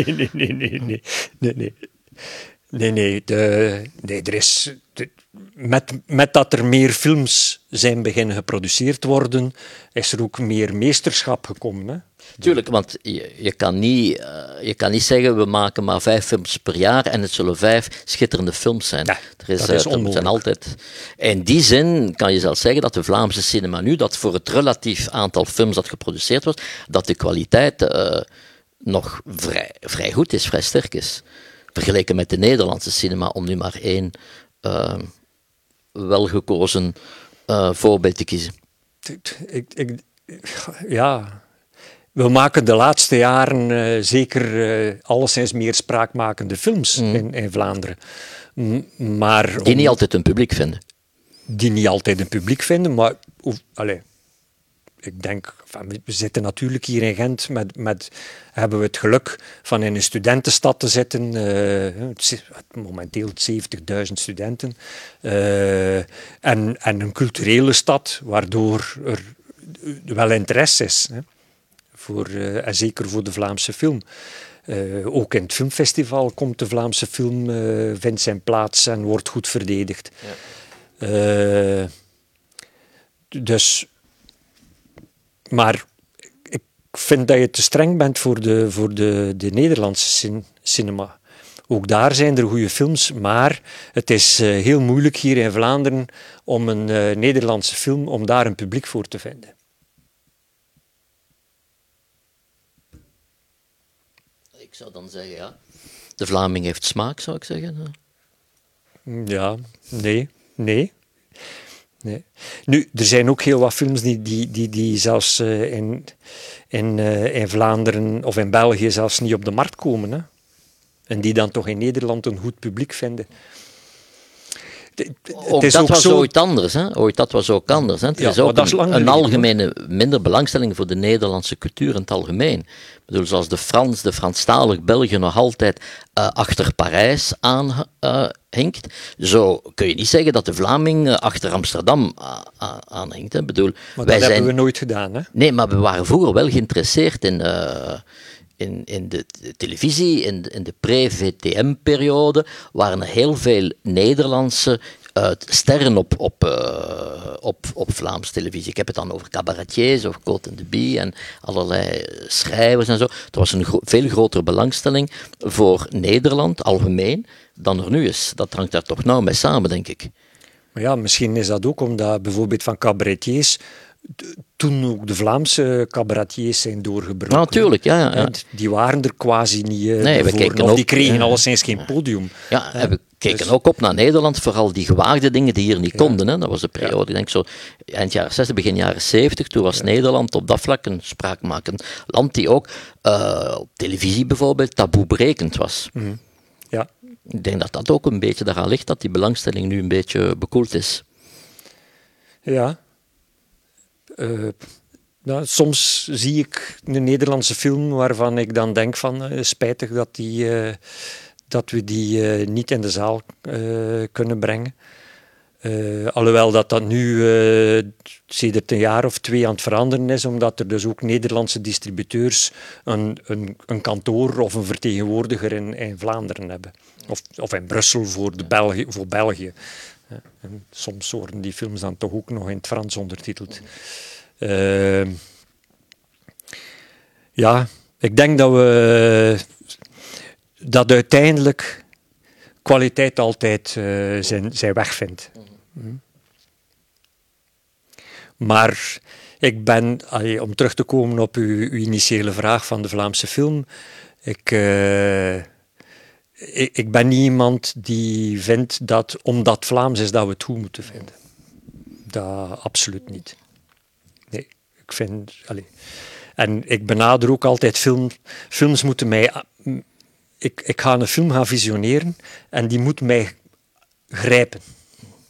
Nee, er is... Met dat er meer films zijn beginnen geproduceerd worden, is er ook meer meesterschap gekomen. Hè? Tuurlijk, want je kan niet zeggen, we maken maar 5 films per jaar en het zullen 5 schitterende films zijn. Ja, dat is onmogelijk. Zijn altijd, in die zin kan je zelfs zeggen dat de Vlaamse cinema nu, dat voor het relatief aantal films dat geproduceerd wordt, dat de kwaliteit nog vrij goed is, vrij sterk is. Vergeleken met de Nederlandse cinema, om nu maar één... welgekozen voorbeeld te kiezen. Ja, we maken de laatste jaren zeker alleszins meer spraakmakende films in Vlaanderen. Maar die niet altijd een publiek vinden. Maar ik denk, we zitten natuurlijk hier in Gent, hebben we het geluk van in een studentenstad te zitten. Momenteel 70.000 studenten. En een culturele stad, waardoor er wel interesse is. Hè, en zeker voor de Vlaamse film. Ook in het filmfestival komt de Vlaamse film, vindt zijn plaats en wordt goed verdedigd. Ja. Maar ik vind dat je te streng bent voor de Nederlandse cinema. Ook daar zijn er goede films, maar het is heel moeilijk hier in Vlaanderen om een Nederlandse film, om daar een publiek voor te vinden. Ik zou dan zeggen, ja, de Vlaming heeft smaak, zou ik zeggen. Ja, nee. Nu, er zijn ook heel wat films die zelfs in Vlaanderen of in België zelfs niet op de markt komen. Hè? En die dan toch in Nederland een goed publiek vinden. Dat was ooit anders. Hè? Het is ook een algemene minder belangstelling voor de Nederlandse cultuur in het algemeen. Ik bedoel, zoals de Franstalig België nog altijd achter Parijs aan hinkt, zo kun je niet zeggen dat de Vlaming achter Amsterdam aan hinkt. Hè? Bedoel, maar hebben we nooit gedaan. Hè? Nee, maar we waren vroeger wel geïnteresseerd in de televisie, in de pre-VTM-periode, waren er heel veel Nederlandse sterren op Vlaamse televisie. Ik heb het dan over cabaretiers, over Coot en de Bie en allerlei schrijvers en zo. Er was een veel grotere belangstelling voor Nederland, algemeen, dan er nu is. Dat hangt daar toch nauw mee samen, denk ik. Maar ja, misschien is dat ook omdat bijvoorbeeld van cabaretiers... Toen ook de Vlaamse cabaretiers zijn doorgebroken. Natuurlijk, ja. Die waren er quasi niet voor. Die kregen alleszins geen podium. Ja, we keken ook op naar Nederland, vooral die gewaagde dingen die hier niet konden. Hè. Dat was de periode, ik denk zo, eind jaren 60, begin jaren 70. Toen was Nederland op dat vlak een spraakmakend land die ook op televisie bijvoorbeeld taboebrekend was. Mm-hmm. Ja. Ik denk dat dat ook een beetje daaraan ligt, dat die belangstelling nu een beetje bekoeld is. Ja. Soms zie ik een Nederlandse film waarvan ik dan denk van spijtig dat we die niet in de zaal kunnen brengen. Alhoewel dat nu sedert een jaar of 2 aan het veranderen is, omdat er dus ook Nederlandse distributeurs een kantoor of een vertegenwoordiger in Vlaanderen hebben. Of in Brussel voor België. En soms worden die films dan toch ook nog in het Frans ondertiteld. Ik denk dat uiteindelijk kwaliteit altijd zijn weg vindt. Maar ik ben, om terug te komen op uw initiële vraag van de Vlaamse film, Ik ben niet iemand die vindt dat, omdat Vlaams is, dat we het goed moeten vinden. Dat absoluut niet. Nee, ik vind... En ik benader ook altijd films moeten mij... Ik ga een film gaan visioneren en die moet mij grijpen.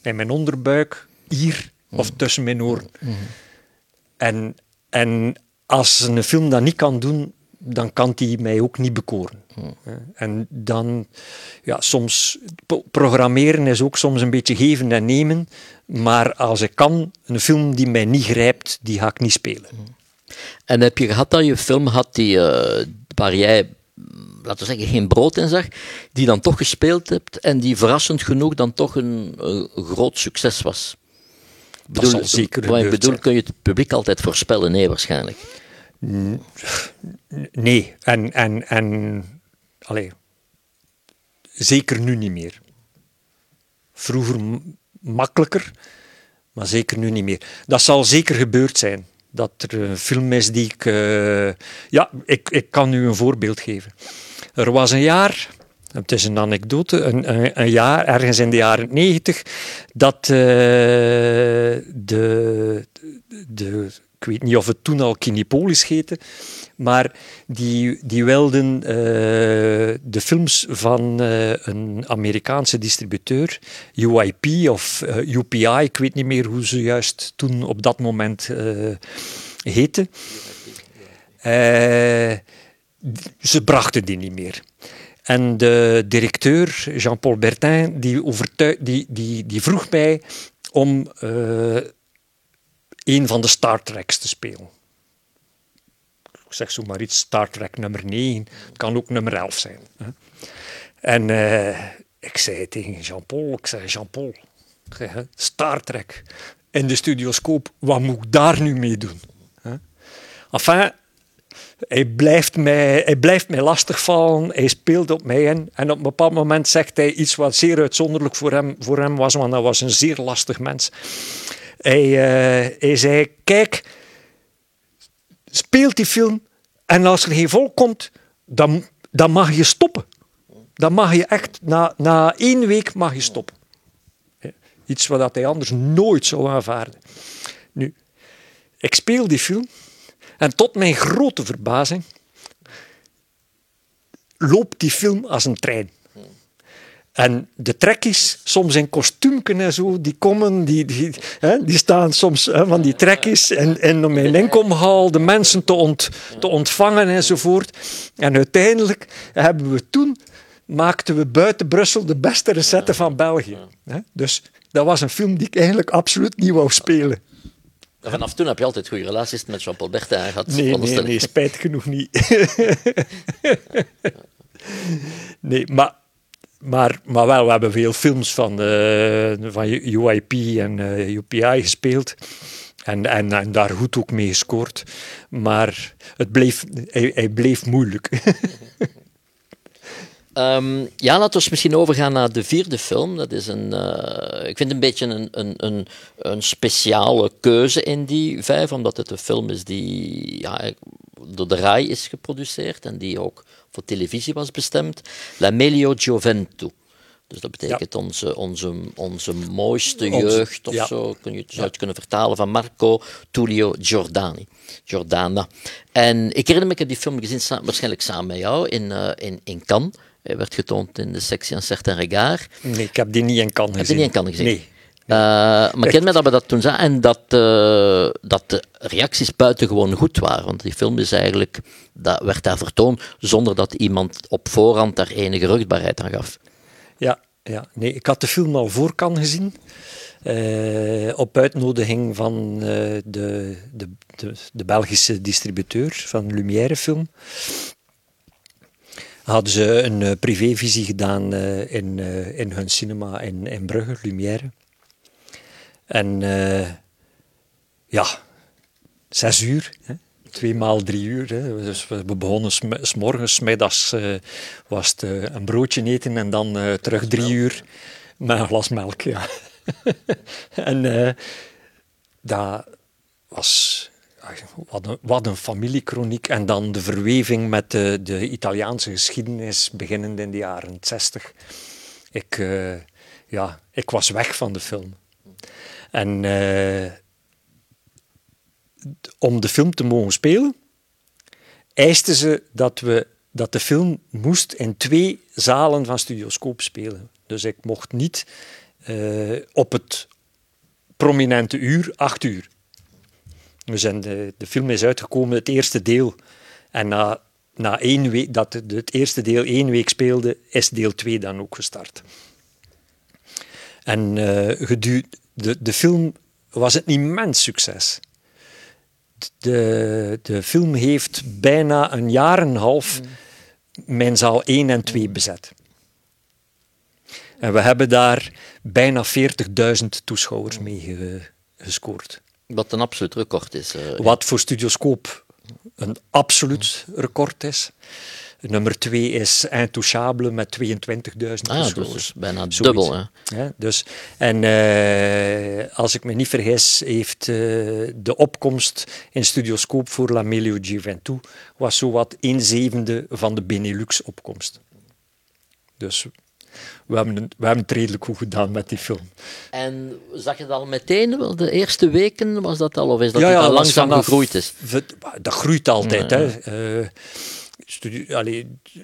In mijn onderbuik, hier of tussen mijn oren. En als een film dat niet kan doen, dan kan die mij ook niet bekoren. En dan, ja, soms... Programmeren is ook soms een beetje geven en nemen, maar als ik kan, een film die mij niet grijpt, die ga ik niet spelen. En heb je gehad dat je film had die, waar jij, laten we zeggen, geen brood in zag, die dan toch gespeeld hebt en die verrassend genoeg dan toch een groot succes was? Dat bedoel, zal zeker gebeurd zijn. Bedoel, kun je het publiek altijd voorspellen? Nee, waarschijnlijk. Nee. En zeker nu niet meer. Vroeger makkelijker, maar zeker nu niet meer. Dat zal zeker gebeurd zijn. Dat er een film is die ik... Ik kan u een voorbeeld geven. Er was een jaar... Het is een anekdote, een jaar, ergens in de jaren 90, dat ik weet niet of het toen al Kinepolis heette, maar die wilden de films van een Amerikaanse distributeur, UIP of UPI, ik weet niet meer hoe ze juist toen op dat moment heten. Ze brachten die niet meer. En de directeur, Jean-Paul Bertin, die vroeg mij om een van de Star Treks te spelen. Ik zeg zo maar iets, Star Trek nummer 9, het kan ook nummer 11 zijn. En ik zei tegen Jean-Paul, Star Trek in de Studioscoop, wat moet ik daar nu mee doen? Enfin... Hij blijft mij lastigvallen, hij speelt op mij in. En op een bepaald moment zegt hij iets wat zeer uitzonderlijk voor hem was, want hij was een zeer lastig mens. Hij zei, kijk, speel die film en als er geen volk komt, dan mag je stoppen. Dan mag je echt, na 1 week mag je stoppen. Iets wat hij anders nooit zou aanvaarden. Nu, ik speel die film... En tot mijn grote verbazing loopt die film als een trein. En de trekkies, soms in kostuumken en zo, die komen, die staan soms van die trekkies en om mijn inkomhal de mensen te ontvangen enzovoort. En uiteindelijk maakten we buiten Brussel de beste recette van België. Dus dat was een film die ik eigenlijk absoluut niet wou spelen. Vanaf toen heb je altijd goede relaties met Jean-Paul Bertin gehad. Nee, spijtig genoeg niet. Nee, maar wel, we hebben veel films van UIP en UPI gespeeld. En daar goed ook mee gescoord. Maar hij bleef moeilijk. Laten we misschien overgaan naar de 4e film. Dat is ik vind een beetje een speciale keuze in die 5, omdat het een film is die door de RAI is geproduceerd en die ook voor televisie was bestemd. La Meglio Gioventù. Dus dat betekent onze mooiste jeugd of zo. Zou je het kunnen vertalen van Marco Tullio Giordana. En ik herinner me, ik heb die film gezien, waarschijnlijk samen met jou, in Cannes. Hij werd getoond in de sectie aan Certain Regard. Nee, ik heb die niet in Cannes gezien. Nee. Maar ik ken me dat we dat toen zagen en dat de reacties buitengewoon goed waren. Want die film is eigenlijk, dat werd daar vertoond zonder dat iemand op voorhand daar enige ruchtbaarheid aan gaf. Ja, nee, ik had de film al voor Cannes gezien. Op uitnodiging van de Belgische distributeur van Lumière Film. Hadden ze een privévisie gedaan in hun cinema in Brugge, Lumière. En 6 uur, 2 maal 3 uur. Hè. Dus we begonnen 's morgens, 's middags was het een broodje eten en dan terug 3 uur met een glas melk. Ja. En dat was... Wat een familiekroniek. En dan de verweving met de Italiaanse geschiedenis beginnend in de jaren 60. Ik was weg van de film. En om de film te mogen spelen, eisten ze dat de film moest in 2 zalen van Studioscoop spelen. Dus ik mocht niet op het prominente uur, 8 uur. Dus de film is uitgekomen, het eerste deel. En na 1 week, dat het eerste deel 1 week speelde, is deel 2 dan ook gestart. En de film was een immens succes. De film heeft bijna een jaar en een half mijn zaal 1 en 2 bezet. En we hebben daar bijna 40.000 toeschouwers mee gescoord. Wat een absoluut record is. Wat voor Studioscoop een absoluut record is. Nummer 2 is Intouchable met 22.000 toeschouwers. Dus bijna dubbel. Hè? Ja, dus. En als ik me niet vergis, heeft de opkomst in Studioscoop voor La Melio Giventou was zowat 1/7 van de Benelux-opkomst. Dus we hebben het redelijk goed gedaan met die film. En zag je dat al meteen? De eerste weken was dat al? Of is dat al langzaam gegroeid is? Dat groeit altijd. Nee. Hè.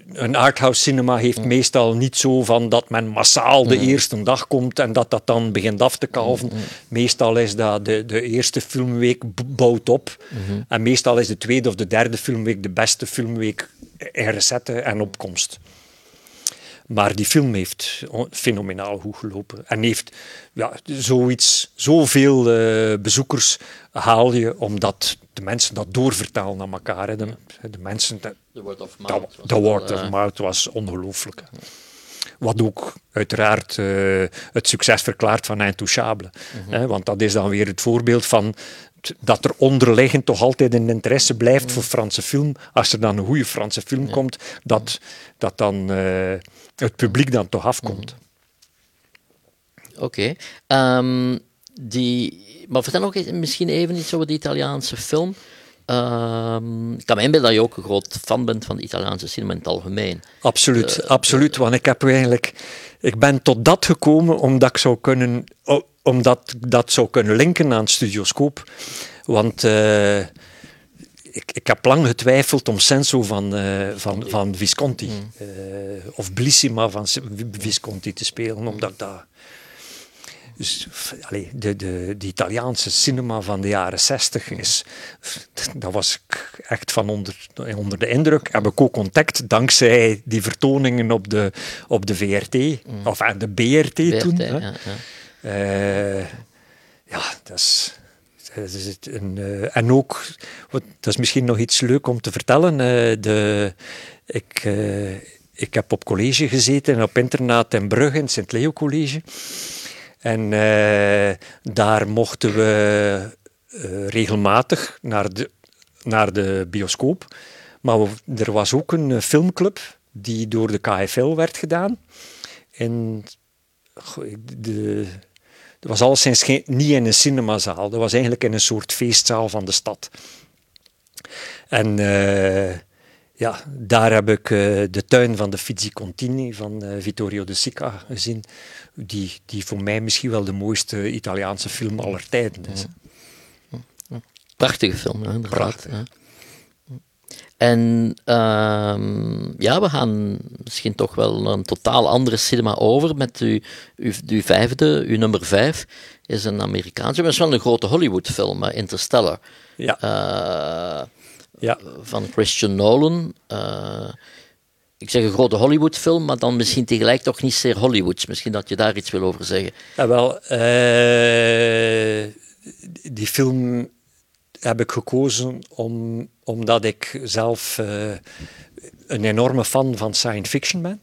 Een arthouse cinema heeft meestal niet zo van dat men massaal de eerste dag komt en dat dat dan begint af te kalven. Mm-hmm. Meestal is dat de eerste filmweek bouwt op. Mm-hmm. En meestal is de tweede of de derde filmweek de beste filmweek in recette en opkomst. Maar die film heeft fenomenaal goed gelopen. En heeft zoveel bezoekers haal je, omdat de mensen dat doorvertalen aan elkaar. Hè. De mensen... De word of mouth was ongelooflijk. Ja. Wat ook uiteraard het succes verklaart van Intouchable. Mm-hmm. Hè, want dat is dan weer het voorbeeld van dat er onderliggend toch altijd een interesse blijft voor Franse film. Als er dan een goede Franse film komt, dat dan het publiek dan toch afkomt. Oké. Maar vertel nog eens, misschien even iets over de Italiaanse film. Ik kan me inbeelden dat je ook een groot fan bent van de Italiaanse cinema in het algemeen. Absoluut, absoluut. Want ik ben tot dat gekomen omdat ik dat zou kunnen linken aan Studioscoop. Want ik heb lang getwijfeld om Senso van Visconti of Bellissima van Visconti te spelen, omdat ik dat... Dus, de Italiaanse cinema van de jaren 60 is... Daar was ik echt van onder de indruk. Heb ik ook ontdekt, dankzij die vertoningen op de VRT. Of aan de BRT toen. Hè. Ja, ja. En ook... Dat is misschien nog iets leuk om te vertellen. Ik heb op college gezeten, op internaat in Brugge, in het Sint-Leo College... En daar mochten we regelmatig naar de bioscoop. Maar er was ook een filmclub die door de KFL werd gedaan. En dat was alleszins niet in een cinemazaal. Dat was eigenlijk in een soort feestzaal van de stad. En daar heb ik de tuin van de Fizzicontini van Vittorio De Sica gezien, die voor mij misschien wel de mooiste Italiaanse film aller tijden is. Prachtige film, hè, inderdaad. Prachtig. Hè. En we gaan misschien toch wel een totaal andere cinema over met uw vijfde, uw nummer 5, is een Amerikaanse, maar het is wel een grote Hollywoodfilm, Interstellar. Ja. Van Christopher Nolan. Ik zeg een grote Hollywoodfilm, maar dan misschien tegelijk toch niet zeer Hollywoods. Misschien dat je daar iets wil over zeggen. Die film heb ik gekozen omdat ik zelf een enorme fan van science fiction ben.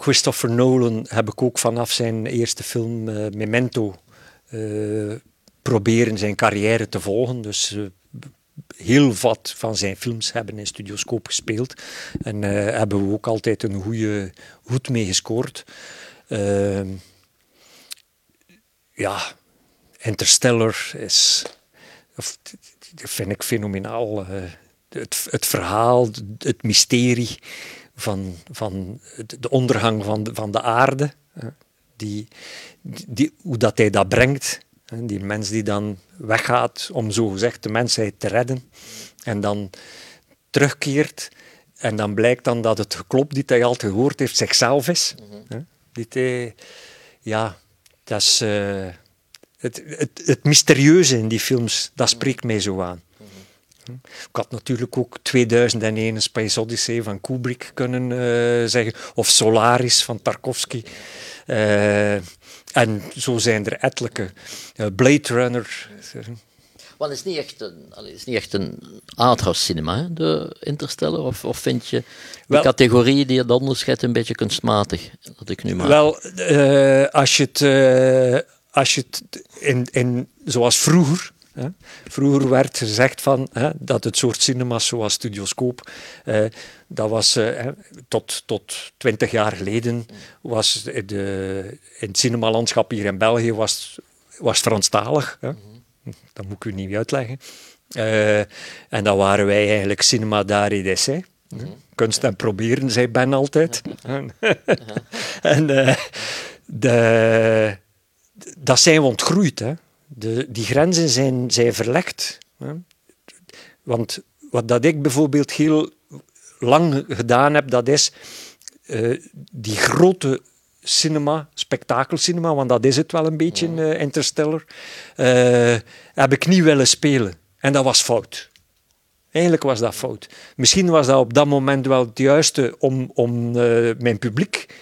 Christopher Nolan heb ik ook vanaf zijn eerste film Memento proberen zijn carrière te volgen. Dus heel wat van zijn films hebben in Studioscoop gespeeld. En hebben we ook altijd een goede hoed mee gescoord. Interstellar is... Dat vind ik fenomenaal. Het verhaal, het mysterie van de ondergang van de aarde. Hoe dat hij dat brengt. Die mens die dan weggaat om zogezegd de mensheid te redden en dan terugkeert en dan blijkt dan dat het geklop die hij altijd gehoord heeft zichzelf is. Mm-hmm. Dat is het mysterieuze in die films, dat spreekt mij zo aan. Ik had natuurlijk ook 2001 Space Odyssey van Kubrick kunnen zeggen, of Solaris van Tarkovsky. En zo zijn er ettelijke. Blade Runner. Want het is niet echt een arthouse cinema, hè? De Interstellar? Of vind je de categorie die het onderscheidt een beetje kunstmatig? Dat ik nu maak? Wel, als je het in zoals vroeger... Hè? Vroeger werd gezegd van, hè, dat het soort cinema's zoals Studioscoop, dat was tot 20 jaar geleden was in het cinemalandschap hier in België was Franstalig. Hè? Dat moet ik u niet uitleggen. En dan waren wij eigenlijk cinema d'art et d'essai. Kunst en proberen, zei Ben altijd. En dat zijn we ontgroeid, hè. Die grenzen zijn verlegd. Hè? Want wat dat ik bijvoorbeeld heel lang gedaan heb, dat is die grote cinema, spektakelcinema, want dat is het wel een beetje, Interstellar, heb ik niet willen spelen. En dat was fout. Eigenlijk was dat fout. Misschien was dat op dat moment wel het juiste om mijn publiek...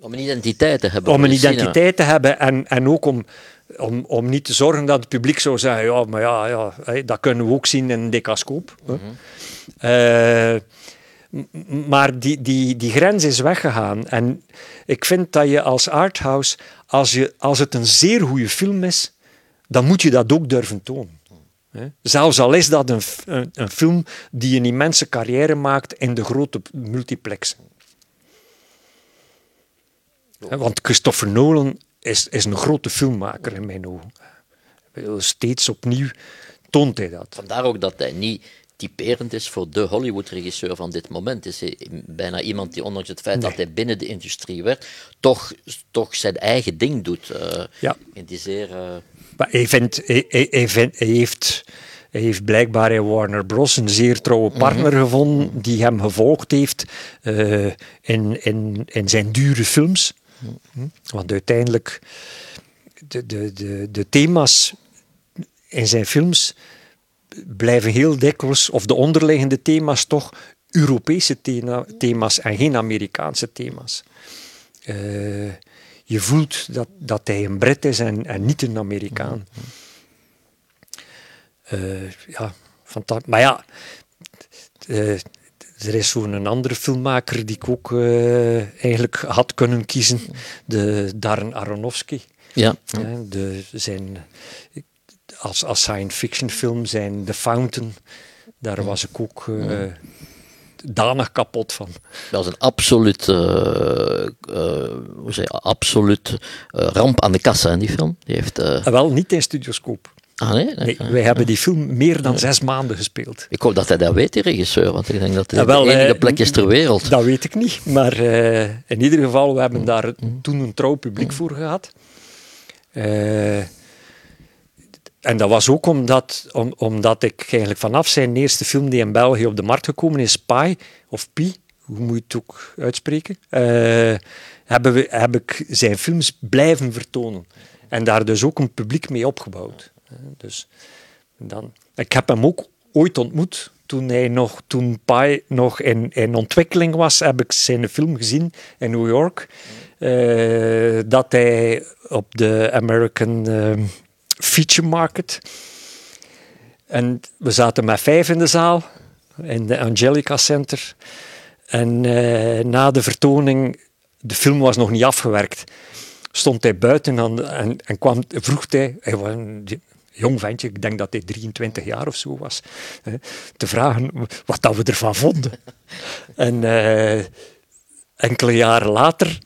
Om een identiteit te hebben. Om een identiteit te hebben en ook om niet te zorgen dat het publiek zou zeggen, dat kunnen we ook zien in een Decascoop. Mm-hmm. Maar die grens is weggegaan. En ik vind dat je als arthouse, als het een zeer goede film is, dan moet je dat ook durven tonen. Mm. Zelfs al is dat een film die een immense carrière maakt in de grote multiplexen. Mm. Want Christopher Nolan is een grote filmmaker in mijn ogen. Steeds opnieuw toont hij dat. Vandaar ook dat hij niet typerend is voor de Hollywood-regisseur van dit moment. Is hij bijna iemand die, ondanks het feit dat hij binnen de industrie werkt, toch zijn eigen ding doet. In die zeer... Maar hij heeft blijkbaar in Warner Bros. Een zeer trouwe partner gevonden die hem gevolgd heeft in zijn dure films. Want uiteindelijk de thema's in zijn films blijven heel dikwijls, of de onderliggende thema's toch Europese thema's en geen Amerikaanse thema's. Je voelt dat hij een Brit is en niet een Amerikaan. Fantastisch. Maar ja, er is zo'n andere filmmaker die ik ook eigenlijk had kunnen kiezen, de Darren Aronofsky. Ja. Als science fiction film zijn The Fountain, daar was ik ook danig kapot van. Dat is een absoluut ramp aan de kassa in die film. Die heeft, wel, niet in Studioscoop. Ah, nee, wij hebben die film meer dan 6 maanden gespeeld. Ik hoop dat hij dat weet, die regisseur, want ik denk dat hij de enige plek is ter wereld. Dat weet ik niet, maar in ieder geval, we hebben daar toen een trouw publiek voor gehad. En dat was ook omdat ik eigenlijk vanaf zijn eerste film die in België op de markt gekomen is, Pi, hoe moet je het ook uitspreken, heb ik zijn films blijven vertonen. En daar dus ook een publiek mee opgebouwd. Dus ik heb hem ook ooit ontmoet toen Pai nog in ontwikkeling was, heb ik zijn film gezien in New York, dat hij op de American Feature Market, en we zaten met 5 in de zaal in de Angelica Center, en na de vertoning, de film was nog niet afgewerkt, stond hij buiten en vroeg hij was een jong ventje, ik denk dat hij 23 jaar of zo was, te vragen wat dat we ervan vonden. En enkele jaren later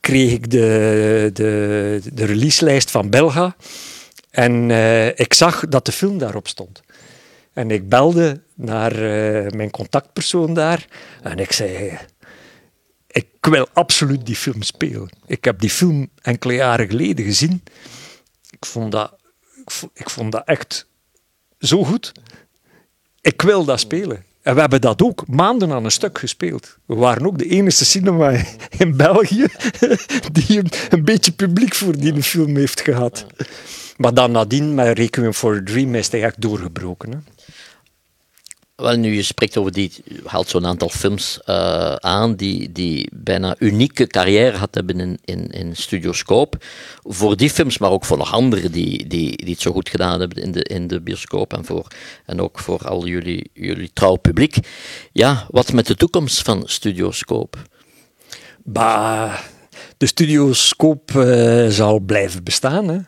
kreeg ik de releaselijst van Belga en ik zag dat de film daarop stond. En ik belde naar mijn contactpersoon daar en ik zei... Ik wil absoluut die film spelen. Ik heb die film enkele jaren geleden gezien. Ik vond dat echt zo goed. Ik wil dat spelen. En we hebben dat ook maanden aan een stuk gespeeld. We waren ook de enige cinema in België die een beetje publiek voor die film heeft gehad. Maar dan nadien, met Requiem for a Dream, is hij echt doorgebroken. Hè? Wel, nu je spreekt over die, je haalt zo'n aantal films aan die bijna unieke carrière gehad hebben in Studioscoop. Voor die films, maar ook voor nog anderen die het zo goed gedaan hebben in de bioscoop en ook voor al jullie trouw publiek. Ja, wat met de toekomst van Studioscoop? Bah, de Studioscoop zal blijven bestaan, hè.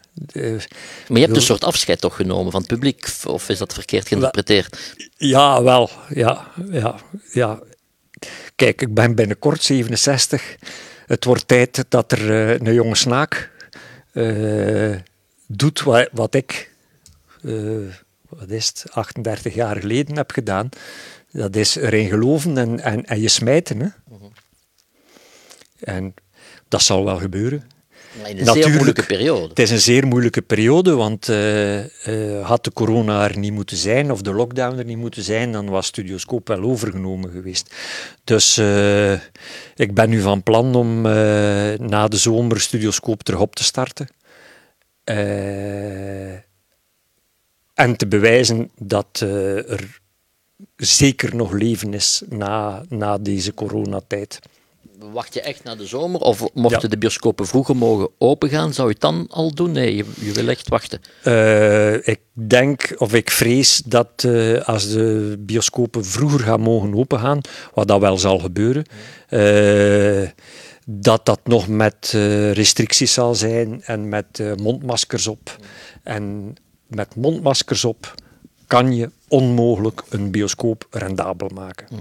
Maar je hebt een soort afscheid toch genomen van het publiek, of is dat verkeerd geïnterpreteerd? Ja, wel. Ja. Kijk, ik ben binnenkort 67. Het wordt tijd dat er een jonge snaak doet wat ik 38 jaar geleden heb gedaan. Dat is erin geloven en je smijten. Hè? Mm-hmm. En dat zal wel gebeuren. Maar in een zeer moeilijke periode. Het is een zeer moeilijke periode, want had de corona er niet moeten zijn, of de lockdown er niet moeten zijn, dan was Studioscoop wel overgenomen geweest. Dus ik ben nu van plan om na de zomer Studioscoop terug op te starten. En te bewijzen dat er zeker nog leven is na deze coronatijd. Wacht je echt naar de zomer? Of mochten de bioscopen vroeger mogen opengaan, zou je het dan al doen? Nee, je wil echt wachten. Ik denk, of ik vrees, dat als de bioscopen vroeger gaan mogen opengaan, wat dat wel zal gebeuren, dat nog met restricties zal zijn en met mondmaskers op. En met mondmaskers op kan je onmogelijk een bioscoop rendabel maken. Mm.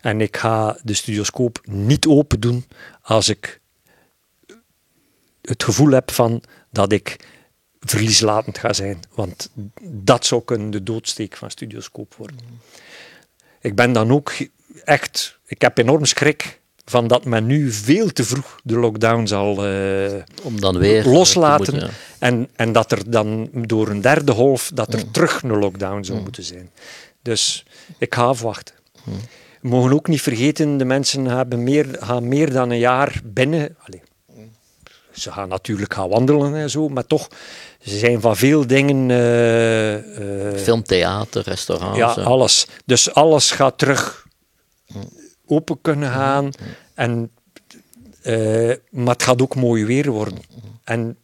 En ik ga de Studioscoop niet open doen als ik het gevoel heb van dat ik verlieslatend ga zijn. Want dat zou kunnen de doodsteek van Studioscoop worden. Mm. Ik ben dan ook echt... Ik heb enorm schrik van dat men nu veel te vroeg de lockdown zal om dan weer loslaten. Moeten, ja. En dat er dan door een derde golf, dat er terug een lockdown zou moeten zijn. Dus ik ga afwachten. We mogen ook niet vergeten, de mensen gaan meer dan een jaar binnen. Allee, ze gaan natuurlijk gaan wandelen en zo, maar toch, ze zijn van veel dingen... filmtheater, restaurants. Ja, alles. Dus alles gaat terug... open kunnen gaan, en, maar het gaat ook mooi weer worden. En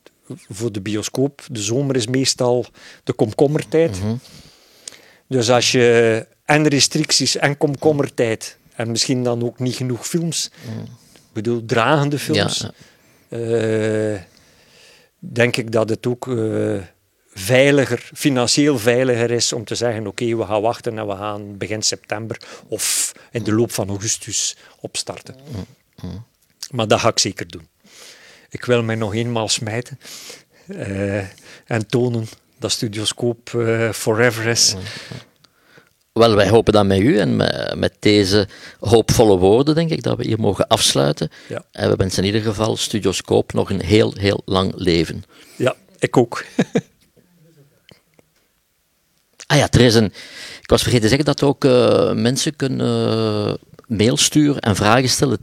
voor de bioscoop, de zomer is meestal de komkommertijd. Dus als je en restricties en komkommertijd, en misschien dan ook niet genoeg films, ik bedoel dragende films, denk ik dat het ook veiliger, financieel veiliger is om te zeggen, oké, we gaan wachten en we gaan begin september of in de loop van augustus opstarten. Maar dat ga ik zeker doen. Ik wil mij nog eenmaal smijten en tonen dat Studioscoop forever is. Wel, wij hopen dat met u en met deze hoopvolle woorden, denk ik, dat we hier mogen afsluiten. Ja. En we wensen in ieder geval Studioscoop nog een heel, heel lang leven. Ja, ik ook. Ah ja, ik was vergeten te zeggen dat ook mensen kunnen mail sturen en vragen stellen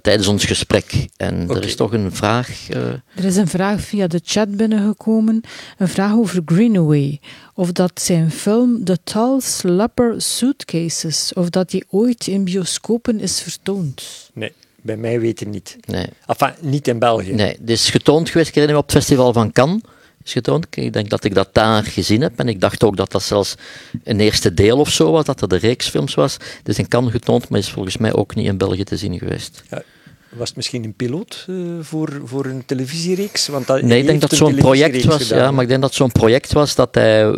tijdens ons gesprek. En okay. Er is toch een vraag... Er is een vraag via de chat binnengekomen. Een vraag over Greenaway. Of dat zijn film The Tall Slapper Suitcases, of dat die ooit in bioscopen is vertoond. Nee. Bij mij weten niet. Nee. Enfin, niet in België. Nee, het is getoond geweest, ik herinner me, op het festival van Cannes. Is getoond. Ik denk dat ik dat daar gezien heb. En ik dacht ook dat dat zelfs een eerste deel of zo was, dat dat de reeksfilms was. Dus in Cannes getoond, maar is volgens mij ook niet in België te zien geweest. Ja, was het misschien een piloot voor een televisiereeks? Want dat, nee, ik denk dat zo'n project was. Gedaan, ja, maar ik denk dat zo'n project was dat hij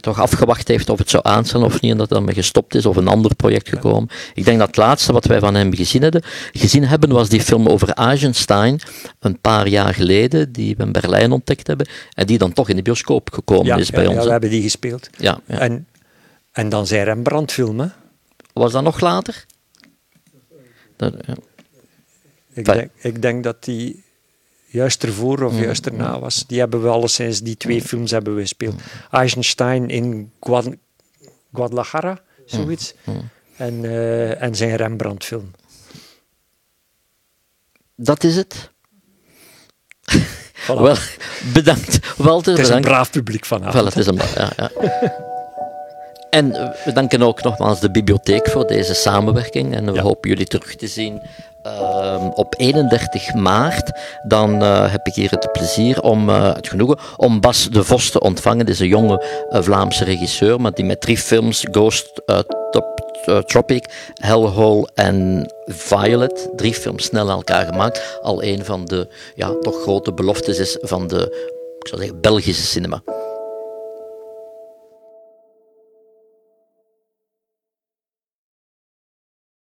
toch afgewacht heeft of het zou aanslaan of niet. En dat hij daarmee gestopt is of een ander project gekomen. Ja. Ik denk dat het laatste wat wij van hem gezien hebben was die film over Eisenstein. Een paar jaar geleden, die we in Berlijn ontdekt hebben. En die dan toch in de bioscoop gekomen is bij ons. Ja, we hebben die gespeeld. Ja. En dan zijn Rembrandt-film, hè? Was dat nog later? Ja. Ik denk dat die juist ervoor of juist erna was. Die hebben we alleszins, die twee films hebben we gespeeld. Eisenstein in Guadalajara, zoiets. Mm-hmm. En zijn Rembrandt-film. Dat is het. Voilà. Wel, bedankt, Walter. Het is een braaf publiek vanavond. Wel, het is een ja. En we danken ook nogmaals de bibliotheek voor deze samenwerking. En we hopen jullie terug te zien op 31 maart. Dan heb ik hier het plezier om het genoegen om Bas de Vos te ontvangen. Dit is een jonge Vlaamse regisseur, maar die met 3 films, Ghost, Tropic, Hellhole en Violet, 3 films snel aan elkaar gemaakt. Al een van de toch grote beloftes is van de, ik zou zeggen, Belgische cinema.